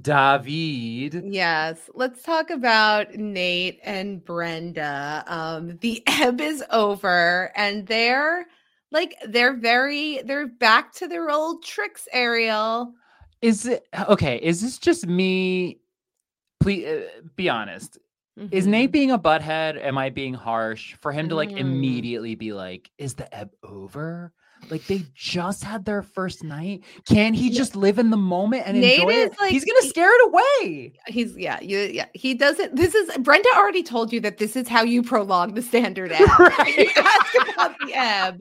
David. Yes, let's talk about Nate and Brenda. The ebb is over, and they're back to their old tricks. Ariel, is it okay? Is this just me? Please be honest. Is Nate being a butthead? Am I being harsh for him to like immediately be like, "Is the ebb over?" Like they just had their first night. Can he just live in the moment and Nate enjoy it? Like, he's gonna scare it away. He's He doesn't. This is Brenda already told you that this is how you prolong the standard ebb. Right. You ask about the ebb.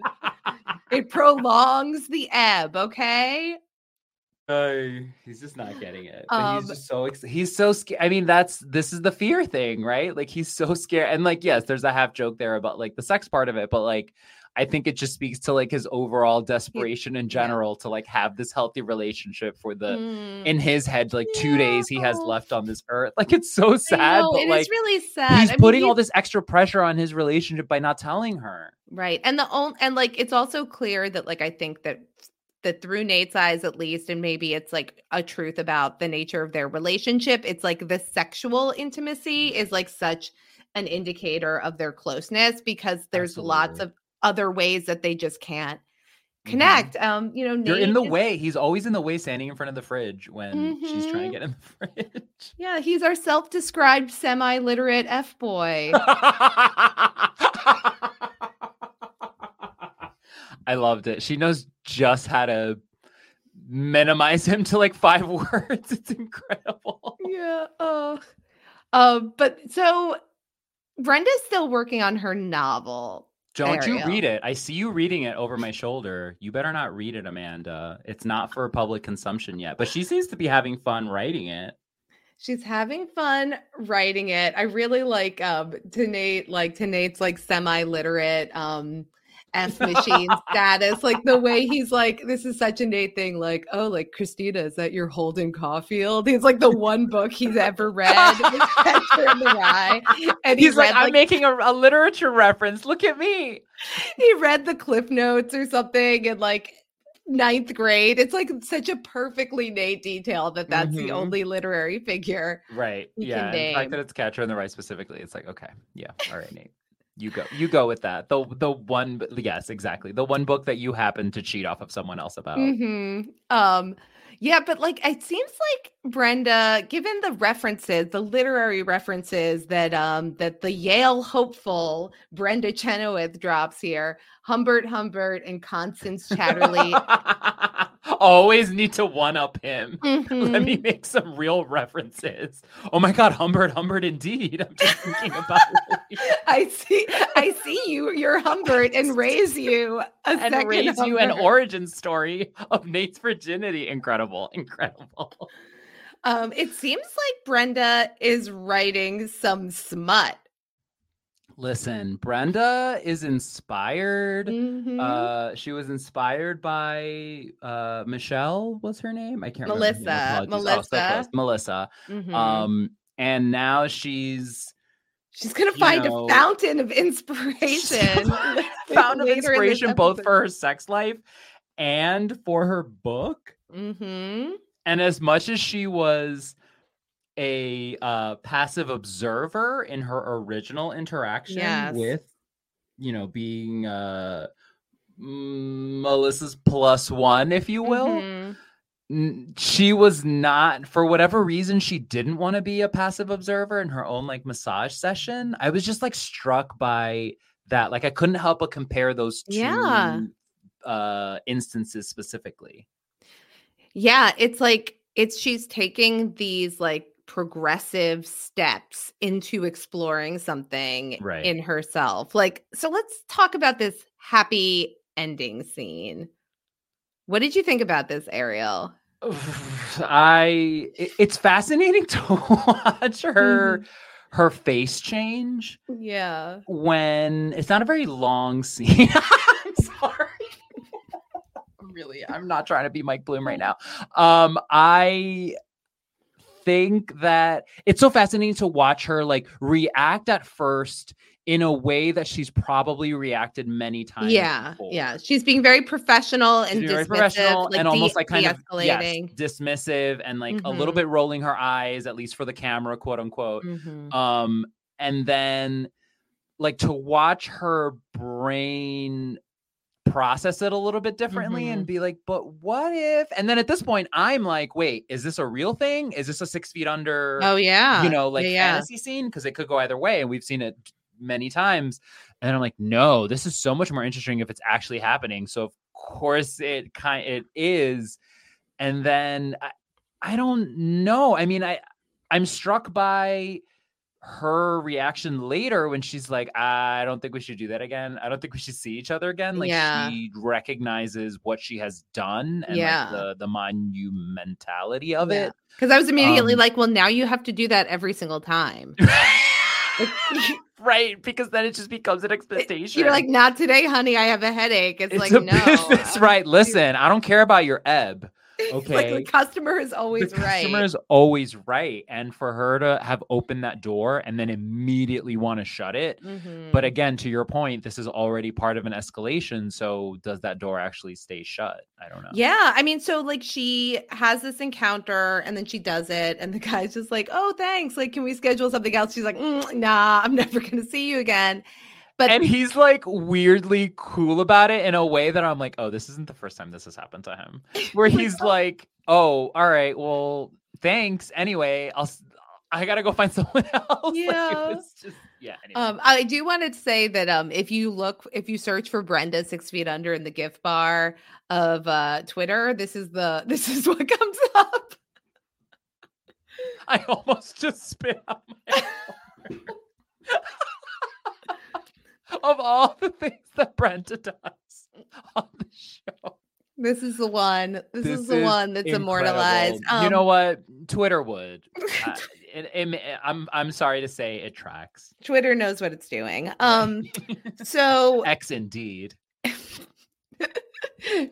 It prolongs the ebb. Okay. He's just not getting it. He's just so he's so scared. I mean, this is the fear thing, right? Like he's so scared. And like, yes, there's a half joke there about like the sex part of it, but like. I think it just speaks to like his overall desperation in general to like have this healthy relationship for the in his head, like 2 days he has left on this earth. Like it's so sad. But, it like, is really sad. He's putting all this extra pressure on his relationship by not telling her. Right. And and like, it's also clear that like, I think that through Nate's eyes, at least, and maybe it's like a truth about the nature of their relationship. It's like the sexual intimacy is like such an indicator of their closeness because there's lots of other ways that they just can't connect. You know, Nate, you're in the way. He's always in the way, standing in front of the fridge when she's trying to get in the fridge. Yeah, he's our self-described semi-literate F-boy. I loved it. She knows just how to minimize him to like 5 words. It's incredible. Yeah. But so Brenda's still working on her novel. Don't Ariel. You read it. I see you reading it over my shoulder. You better not read it, Amanda. It's not for public consumption yet. But she seems to be having fun writing it. She's having fun writing it. I really like Nate's like semi-literate F machine status. Like the way he's like, this is such a Nate thing. Like, oh, like Christina, is that your Holden Caulfield? It's like the one book he's ever read. Catcher in the Rye. And he's like, I'm making a literature reference. Look at me. He read the Cliff Notes or something in like 9th grade. It's like such a perfectly Nate detail that's the only literary figure. Right. Yeah. The fact that it's Catcher in the Rye specifically, it's like, okay. Yeah. All right, Nate. You go with that. The one, yes, exactly. The one book that you happen to cheat off of someone else about. Yeah, but like, it seems like Brenda, given the references, the literary references that the Yale hopeful Brenda Chenoweth drops here, Humbert Humbert and Constance Chatterley always need to one-up him. Mm-hmm. Let me make some real references. Oh my God, Humbert Humbert indeed. I'm just thinking about it. I see you. You're Humbert and raise you a and second raise Humbert. You an origin story of Nate's virginity. Incredible. Incredible. It seems like Brenda is writing some smut. Listen, Brenda is inspired. Mm-hmm. She was inspired by Michelle, was her name? I can't remember. Melissa. Mm-hmm. And now she's going to find a fountain of inspiration. Fountain of inspiration both for her sex life and for her book. Mm-hmm. And as much as she was a passive observer in her original interaction with, being Melissa's plus one, if you will, she was not, for whatever reason, she didn't want to be a passive observer in her own massage session. I was just struck by that. I couldn't help but compare those two instances specifically. Yeah, she's taking these progressive steps into exploring something in herself. So let's talk about this happy ending scene. What did you think about this, Ariel? It's fascinating to watch her face change. Yeah. When it's not a very long scene. I'm sorry. Really, I'm not trying to be Mike Bloom right now. I think that it's so fascinating to watch her react at first in a way that she's probably reacted many times. Yeah, before. Yeah. She's being very professional and dismissive, almost dismissive and a little bit rolling her eyes, at least for the camera, quote unquote. Mm-hmm. And then to watch her brain process it a little bit differently and be but what if? And then at this point, I'm wait, is this a real thing? Is this a 6 feet under? Oh yeah, fantasy scene? Because it could go either way, and we've seen it many times. And I'm no, this is so much more interesting if it's actually happening. So of course it is. And then I don't know. I mean, I'm struck by her reaction later when she's I don't think we should do that again. I don't think we should see each other again. She recognizes what she has done and the monumentality of it. Because I was immediately well, now you have to do that every single time. Right, because then it just becomes an expectation. You're not today, honey. I have a headache. It's no. That's right. Listen, I don't care about your ebb. Okay. The customer is always right. The customer is always right. And for her to have opened that door and then immediately want to shut it. Mm-hmm. But again, to your point, this is already part of an escalation. So does that door actually stay shut? I don't know. Yeah. I mean, so she has this encounter and then she does it. And the guy's just oh, thanks. Can we schedule something else? She's nah, I'm never going to see you again. And he's weirdly cool about it in a way that I'm oh, this isn't the first time this has happened to him. Where he's oh, all right, well, thanks. Anyway, I gotta go find someone else. Yeah. It was just, anyway. I do want to say that if you search for Brenda 6 feet under in the gift bar of Twitter, this is what comes up. I almost just spit out my water. Of all the things that Brenda does on the show, this is the one. This is the one that's incredible. Immortalized. You know what? Twitter would. I'm sorry to say, it tracks. Twitter knows what it's doing. So X indeed.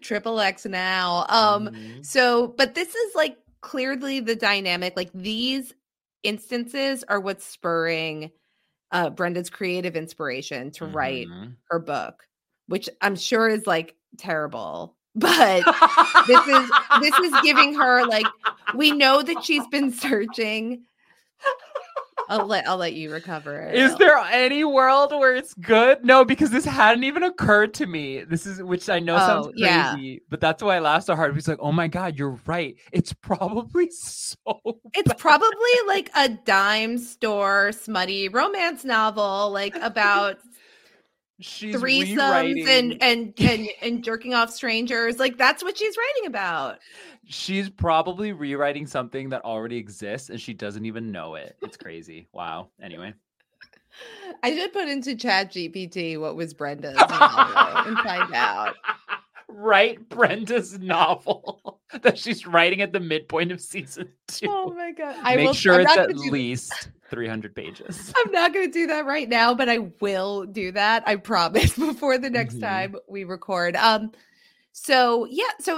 Triple X now. So, but this is clearly the dynamic. These instances are what's spurring Brenda's creative inspiration to write her book, which I'm sure is terrible, but this is giving her we know that she's been searching. I'll let you recover. Ariel. Is there any world where it's good? No, because this hadn't even occurred to me. This is, which I know sounds crazy, but that's why I laughed so hard. He's oh my God, you're right. It's probably so bad. It's probably a dime store smutty romance novel, about she's threesomes and jerking off strangers. Like, that's what she's writing about. She's probably rewriting something that already exists and she doesn't even know it. It's crazy. Wow. Anyway. I should put into ChatGPT what was Brenda's novel and find out. Write Brenda's novel that she's writing at the midpoint of season 2. Oh my God. Make sure it's at least 300 pages. I'm not going to do that right now, but I will do that. I promise before the next time we record. So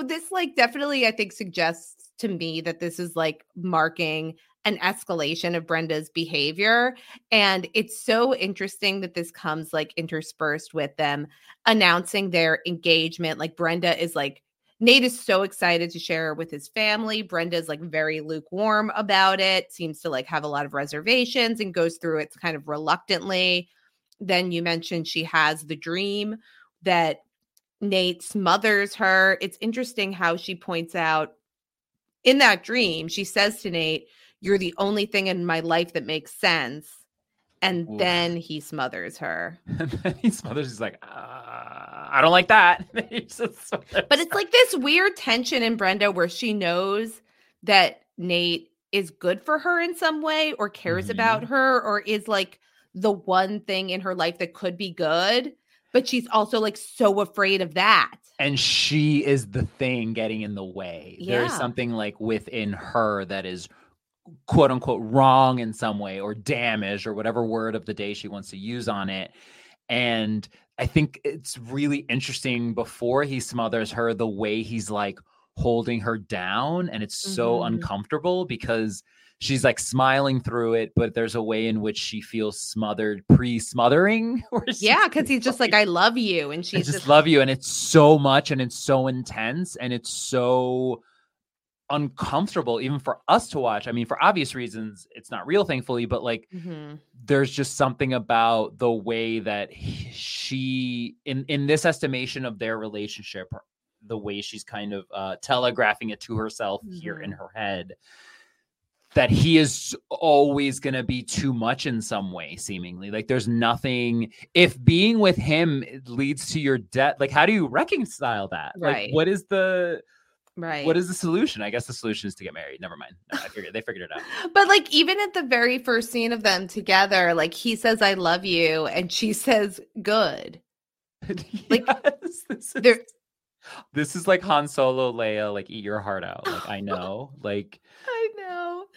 this like definitely I think suggests to me that this is like marking an escalation of Brenda's behavior. And it's so interesting that this comes like interspersed with them announcing their engagement. Like Brenda is like, Nate is so excited to share with his family. Brenda's like very lukewarm about it, seems to like have a lot of reservations and goes through it kind of reluctantly. Then you mentioned she has the dream that Nate smothers her. It's interesting how she points out in that dream, she says to Nate, "You're the only thing in my life that makes sense." And then he smothers her. And then he smothers. He's like, I don't like that. But it's like this weird tension in Brenda where she knows that Nate is good for her in some way or cares about her or is like the one thing in her life that could be good. But she's also like so afraid of that. And she is the thing getting in the way. Yeah. There is something like within her that is quote unquote wrong in some way or damaged or whatever word of the day she wants to use on it. And I think it's really interesting before he smothers her, the way he's like holding her down. And it's so uncomfortable because she's like smiling through it, but there's a way in which she feels smothered pre-smothering. Yeah. Cause he's just like, I love you. And she's just love you. And it's so much and it's so intense and it's so uncomfortable even for us to watch. I mean, for obvious reasons, it's not real, thankfully, but like there's just something about the way that she in this estimation of their relationship, the way she's kind of telegraphing it to herself here in her head, that he is always going to be too much in some way, seemingly. Like there's nothing, if being with him leads to your death, like how do you reconcile that? Right. Like what is the solution? I guess the solution is to get married. Never mind. No, they figured it out. But like even at the very first scene of them together, like he says, "I love you," and she says, "Good." Like yes, this is like Han Solo, Leia, like eat your heart out. Like I know, like I know.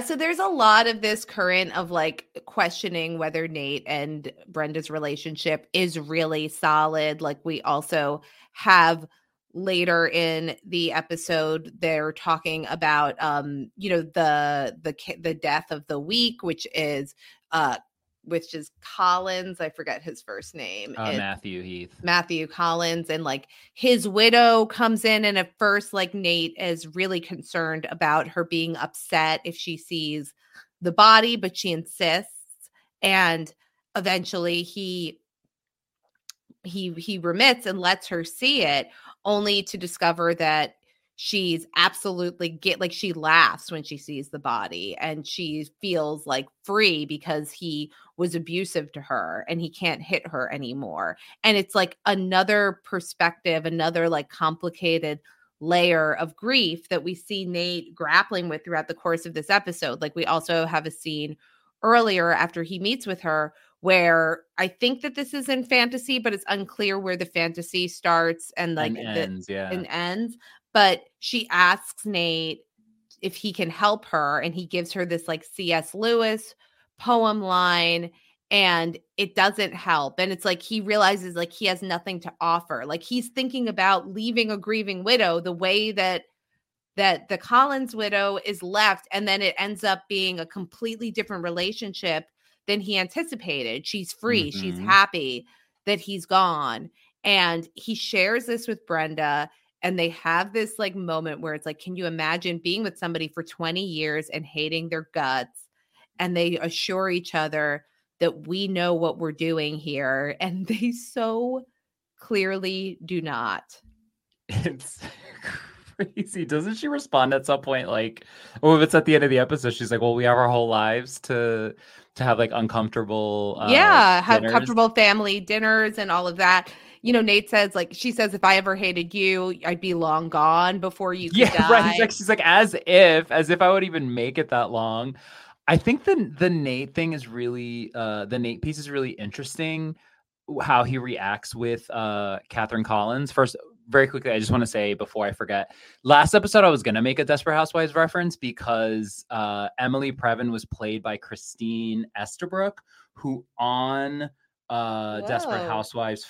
So there's a lot of this current of like questioning whether Nate and Brenda's relationship is really solid. Like we also have. Later in the episode, they're talking about, the death of the week, which is Collins. I forget his first name. Matthew Collins. And like his widow comes in. And at first, like Nate is really concerned about her being upset if she sees the body, but she insists. And eventually he remits and lets her see it. Only to discover that she's absolutely she laughs when she sees the body and she feels like free because he was abusive to her and he can't hit her anymore. And it's like another perspective, another like complicated layer of grief that we see Nate grappling with throughout the course of this episode. Like we also have a scene earlier after he meets with her where I think that this is in fantasy, but it's unclear where the fantasy starts and like ends. But she asks Nate if he can help her, and he gives her this like C.S. Lewis poem line, and it doesn't help. And it's like he realizes like he has nothing to offer. Like he's thinking about leaving a grieving widow the way that the Collins widow is left, and then it ends up being a completely different relationship than he anticipated. She's free. Mm-hmm. She's happy that he's gone. And he shares this with Brenda. And they have this like moment where it's like, can you imagine being with somebody for 20 years and hating their guts? And they assure each other that we know what we're doing here. And they so clearly do not. It's crazy. Doesn't she respond at some point? Like, oh, if it's at the end of the episode, she's like, well, we have our whole lives to to have like uncomfortable dinners. Comfortable family dinners and all of that. You know, Nate says, like, she says, if I ever hated you, I'd be long gone before you could die. Right. She's like, as if I would even make it that long. I think the Nate thing is really, the Nate piece is really interesting, how he reacts with Catherine Collins. First, very quickly, I just want to say before I forget, last episode, I was going to make a Desperate Housewives reference because Emily Previn was played by Christine Estabrook, who on Desperate Housewives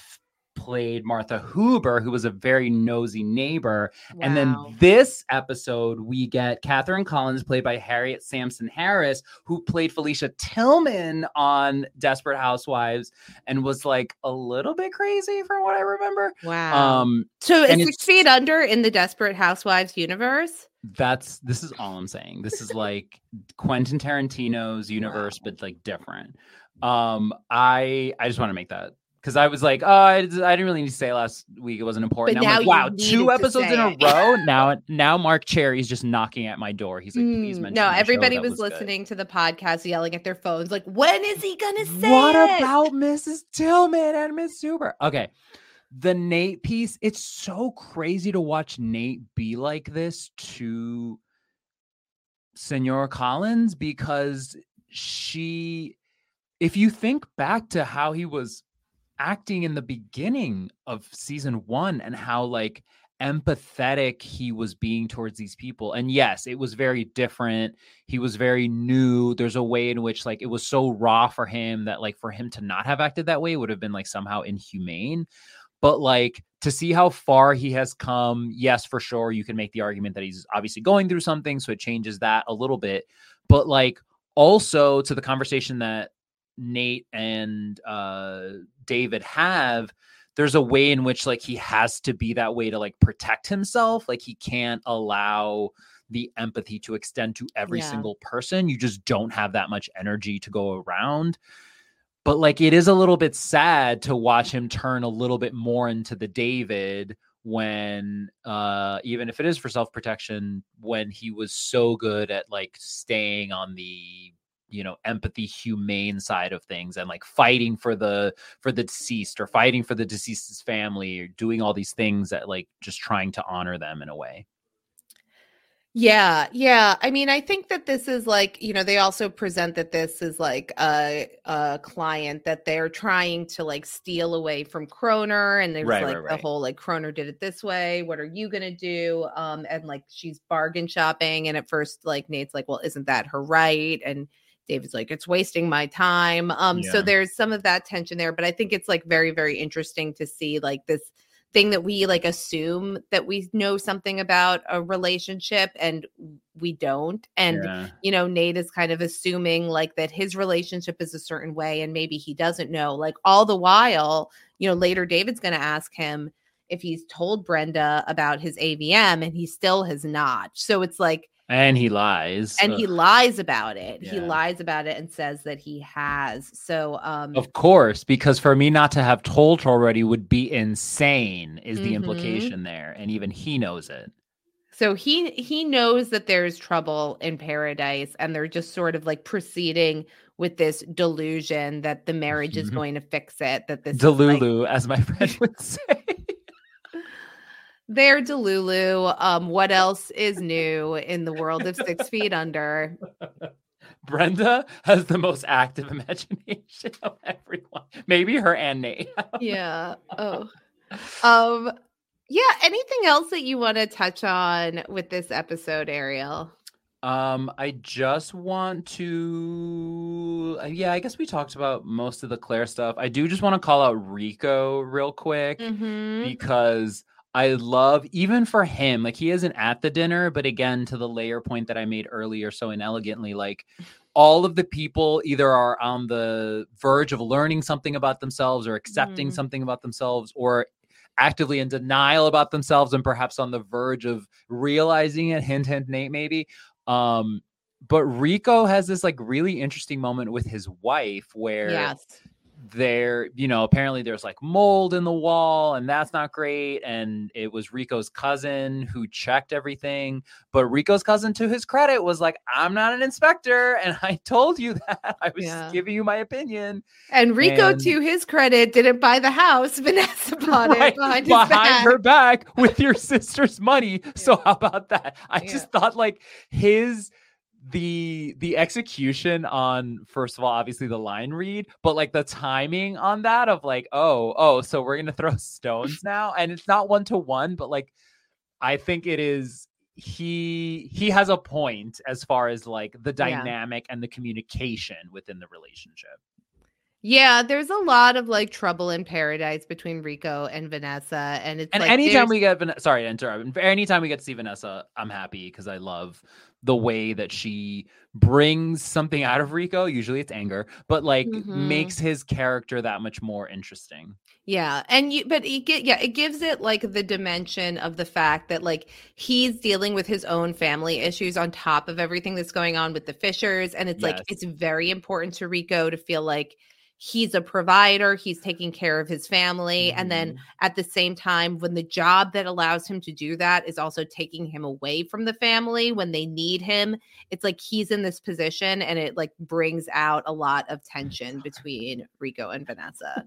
played Martha Huber, who was a very nosy neighbor. Wow. And then this episode, we get Catherine Collins, played by Harriet Sampson Harris, who played Felicia Tillman on Desperate Housewives and was like a little bit crazy from what I remember. Wow. So is 6 feet Under in the Desperate Housewives universe? This is all I'm saying. This is like Quentin Tarantino's universe, but like different. I just want to make that. Because I was like, I didn't really need to say it last week. It wasn't important. But now I'm like, wow, 2 episodes in a row? Now Mark Cherry's just knocking at my door. He's like, please mention the show. No, everybody was listening to the podcast, yelling at their phones. Like, when is he going to say What about Mrs. Tillman and Miss Huber? Okay. The Nate piece, it's so crazy to watch Nate be like this to Senora Collins, because if you think back to how he was acting in the beginning of season 1 and how like empathetic he was being towards these people. And yes, it was very different. He was very new. There's a way in which like it was so raw for him that like for him to not have acted that way would have been like somehow inhumane. But like to see how far he has come, yes, for sure. You can make the argument that he's obviously going through something, so it changes that a little bit. But like also to the conversation that Nate and David have, there's a way in which like he has to be that way to like protect himself. Like he can't allow the empathy to extend to every single person. You just don't have that much energy to go around. But like it is a little bit sad to watch him turn a little bit more into the David when even if it is for self-protection, when he was so good at like staying on the empathy, humane side of things and like fighting for the deceased or fighting for the deceased's family or doing all these things that like just trying to honor them in a way. Yeah. I mean, I think that this is like, they also present that this is like a client that they're trying to like steal away from Kroner. And there's the whole like Kroner did it this way. What are you going to do? And like she's bargain shopping. And at first like Nate's like, well, isn't that her right? And David's like, it's wasting my time. So there's some of that tension there, but I think it's like very, very interesting to see like this thing that we like assume that we know something about a relationship and we don't. And, Nate is kind of assuming like that his relationship is a certain way and maybe he doesn't know, like all the while, later David's going to ask him if he's told Brenda about his AVM and he still has not. So it's like, and he lies. And he lies about it. Yeah. He lies about it and says that he has. So, of course, because for me not to have told her already would be insane is the implication there. And even he knows it. So he knows that there's trouble in paradise and they're just sort of like proceeding with this delusion that the marriage is going to fix it. That this Delulu, as my friend would say. They're Delulu. What else is new in the world of 6 feet Under? Brenda has the most active imagination of everyone. Maybe her and Nate. Anything else that you want to touch on with this episode, Ariel? I just want to, I guess we talked about most of the Claire stuff. I do just want to call out Rico real quick because I love, even for him, like he isn't at the dinner, but again, to the layer point that I made earlier so inelegantly, like all of the people either are on the verge of learning something about themselves or accepting something about themselves or actively in denial about themselves and perhaps on the verge of realizing it, hint, hint, Nate, maybe. But Rico has this like really interesting moment with his wife where there, you know, apparently there's like mold in the wall and that's not great. And it was Rico's cousin who checked everything. But Rico's cousin, to his credit, was like, I'm not an inspector. And I told you that. I was giving you my opinion. And Rico, to his credit, didn't buy the house. Vanessa bought it behind her back with your sister's money. Yeah. So how about that? I just thought like his... the execution on, first of all, obviously the line read, but like the timing on that of like, so we're gonna throw stones now, and it's not 1-to-1, but like I think it is, he has a point as far as like the dynamic and the communication within the relationship. Yeah, there's a lot of like trouble in paradise between Rico and Vanessa, and it's and like, anytime we get sorry to interrupt, anytime we get to see Vanessa, I'm happy because I love the way that she brings something out of Rico. Usually it's anger, but like makes his character that much more interesting. Yeah, and it gives it like the dimension of the fact that like he's dealing with his own family issues on top of everything that's going on with the Fishers, and it's like it's very important to Rico to feel like he's a provider, he's taking care of his family. And then at the same time, when the job that allows him to do that is also taking him away from the family when they need him, it's like he's in this position, and it like brings out a lot of tension between Rico and Vanessa.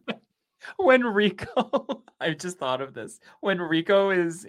When Rico, I just thought of this. When Rico is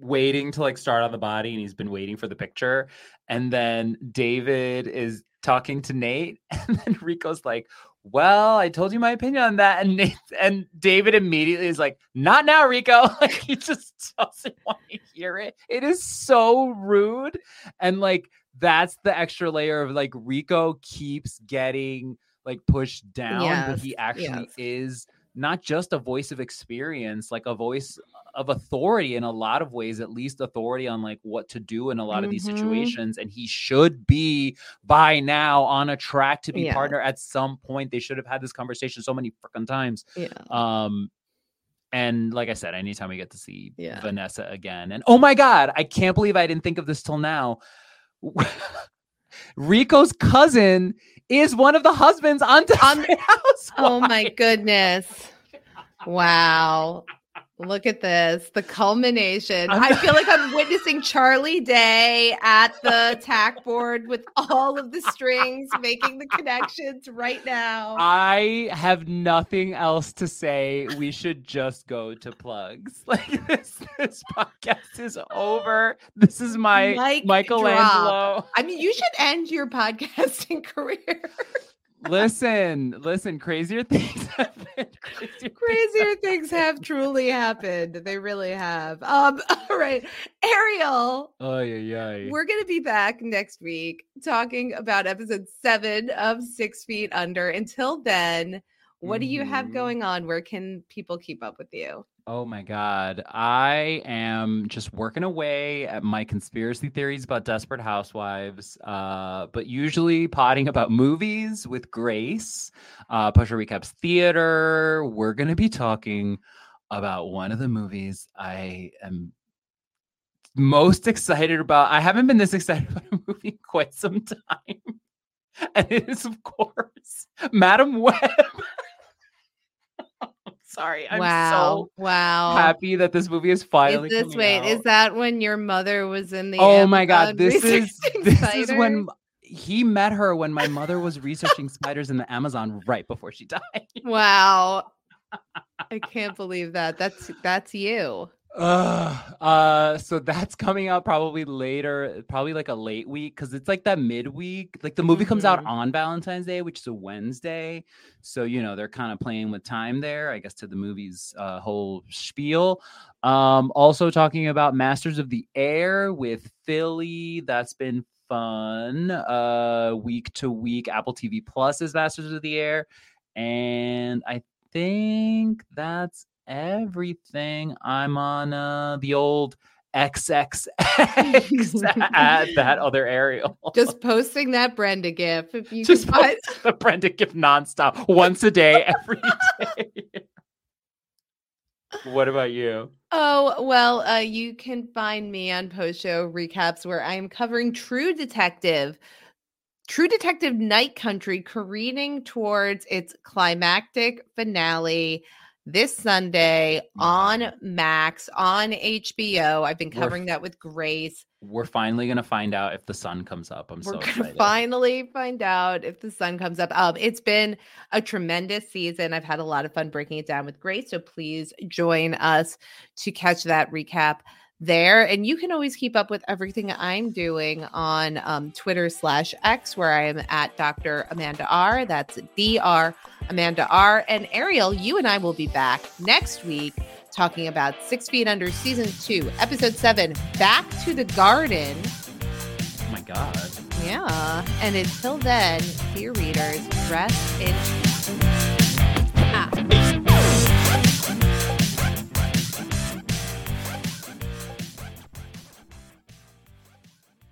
waiting to like start on the body, and he's been waiting for the picture, and then David is talking to Nate, and then Rico's like, well, I told you my opinion on that, and Nate and David immediately is like, not now, Rico. Like he just doesn't want to hear it. It is so rude. And like that's the extra layer of like Rico keeps getting like pushed down, but he actually is not just a voice of experience, like a voice of authority in a lot of ways, at least authority on like what to do in a lot of these situations. And he should be by now on a track to be partner at some point. They should have had this conversation so many freaking times. Yeah. And like I said, anytime we get to see Vanessa again, and oh my God, I can't believe I didn't think of this till now. Rico's cousin is one of the husbands on Desperate Housewives. Oh my goodness. Wow. Look at this. The culmination. I feel like I'm witnessing Charlie Day at the tack board with all of the strings making the connections right now. I have nothing else to say. We should just go to plugs. Like this podcast is over. This is my Michelangelo. I mean, you should end your podcasting career. Listen, crazier things happen. Crazier things have truly happened. They really have. All right. Ariel. Oh, yeah. We're going to be back next week talking about episode 7 of 6 Feet Under. Until then, what do you have going on? Where can people keep up with you? Oh my God. I am just working away at my conspiracy theories about Desperate Housewives, but usually potting about movies with Grace, Post Show Recaps Theater. We're going to be talking about one of the movies I am most excited about. I haven't been this excited about a movie in quite some time. And it is, of course, Madam Web. Sorry, I'm so happy that this movie is finally coming out. Is that when your mother was in the? Oh my God, this is when he met her, when my mother was researching spiders in the Amazon right before she died. Wow, I can't believe that. That's you. So that's coming out probably later, probably like a late week, because it's like that midweek. Like the movie comes out on Valentine's Day, which is a Wednesday. So, you know, they're kind of playing with time there, I guess, to the movie's whole spiel. Also talking about Masters of the Air with Philly. That's been fun. Week to week, Apple TV Plus is Masters of the Air. And I think that's everything. I'm on the old XXX at that other Ariel. Just posting that Brenda GIF. If you just post the Brenda GIF nonstop, once a day, every day. What about you? Oh, well, you can find me on Post Show Recaps, where I'm covering True Detective True Detective Night Country careening towards its climactic finale this Sunday on Max, on HBO. I've been covering that with Grace. We're finally going to find out if the sun comes up. We're so excited. We're going to finally find out if the sun comes up. It's been a tremendous season. I've had a lot of fun breaking it down with Grace. So please join us to catch that recap there. And you can always keep up with everything I'm doing on Twitter/X, where I am at Dr. Amanda R. That's Dr. Amanda R. And Ariel, you and I will be back next week talking about 6 Feet Under Season 2, Episode 7, Back to the Garden. Oh my God. Yeah. And until then, dear readers, rest in peace.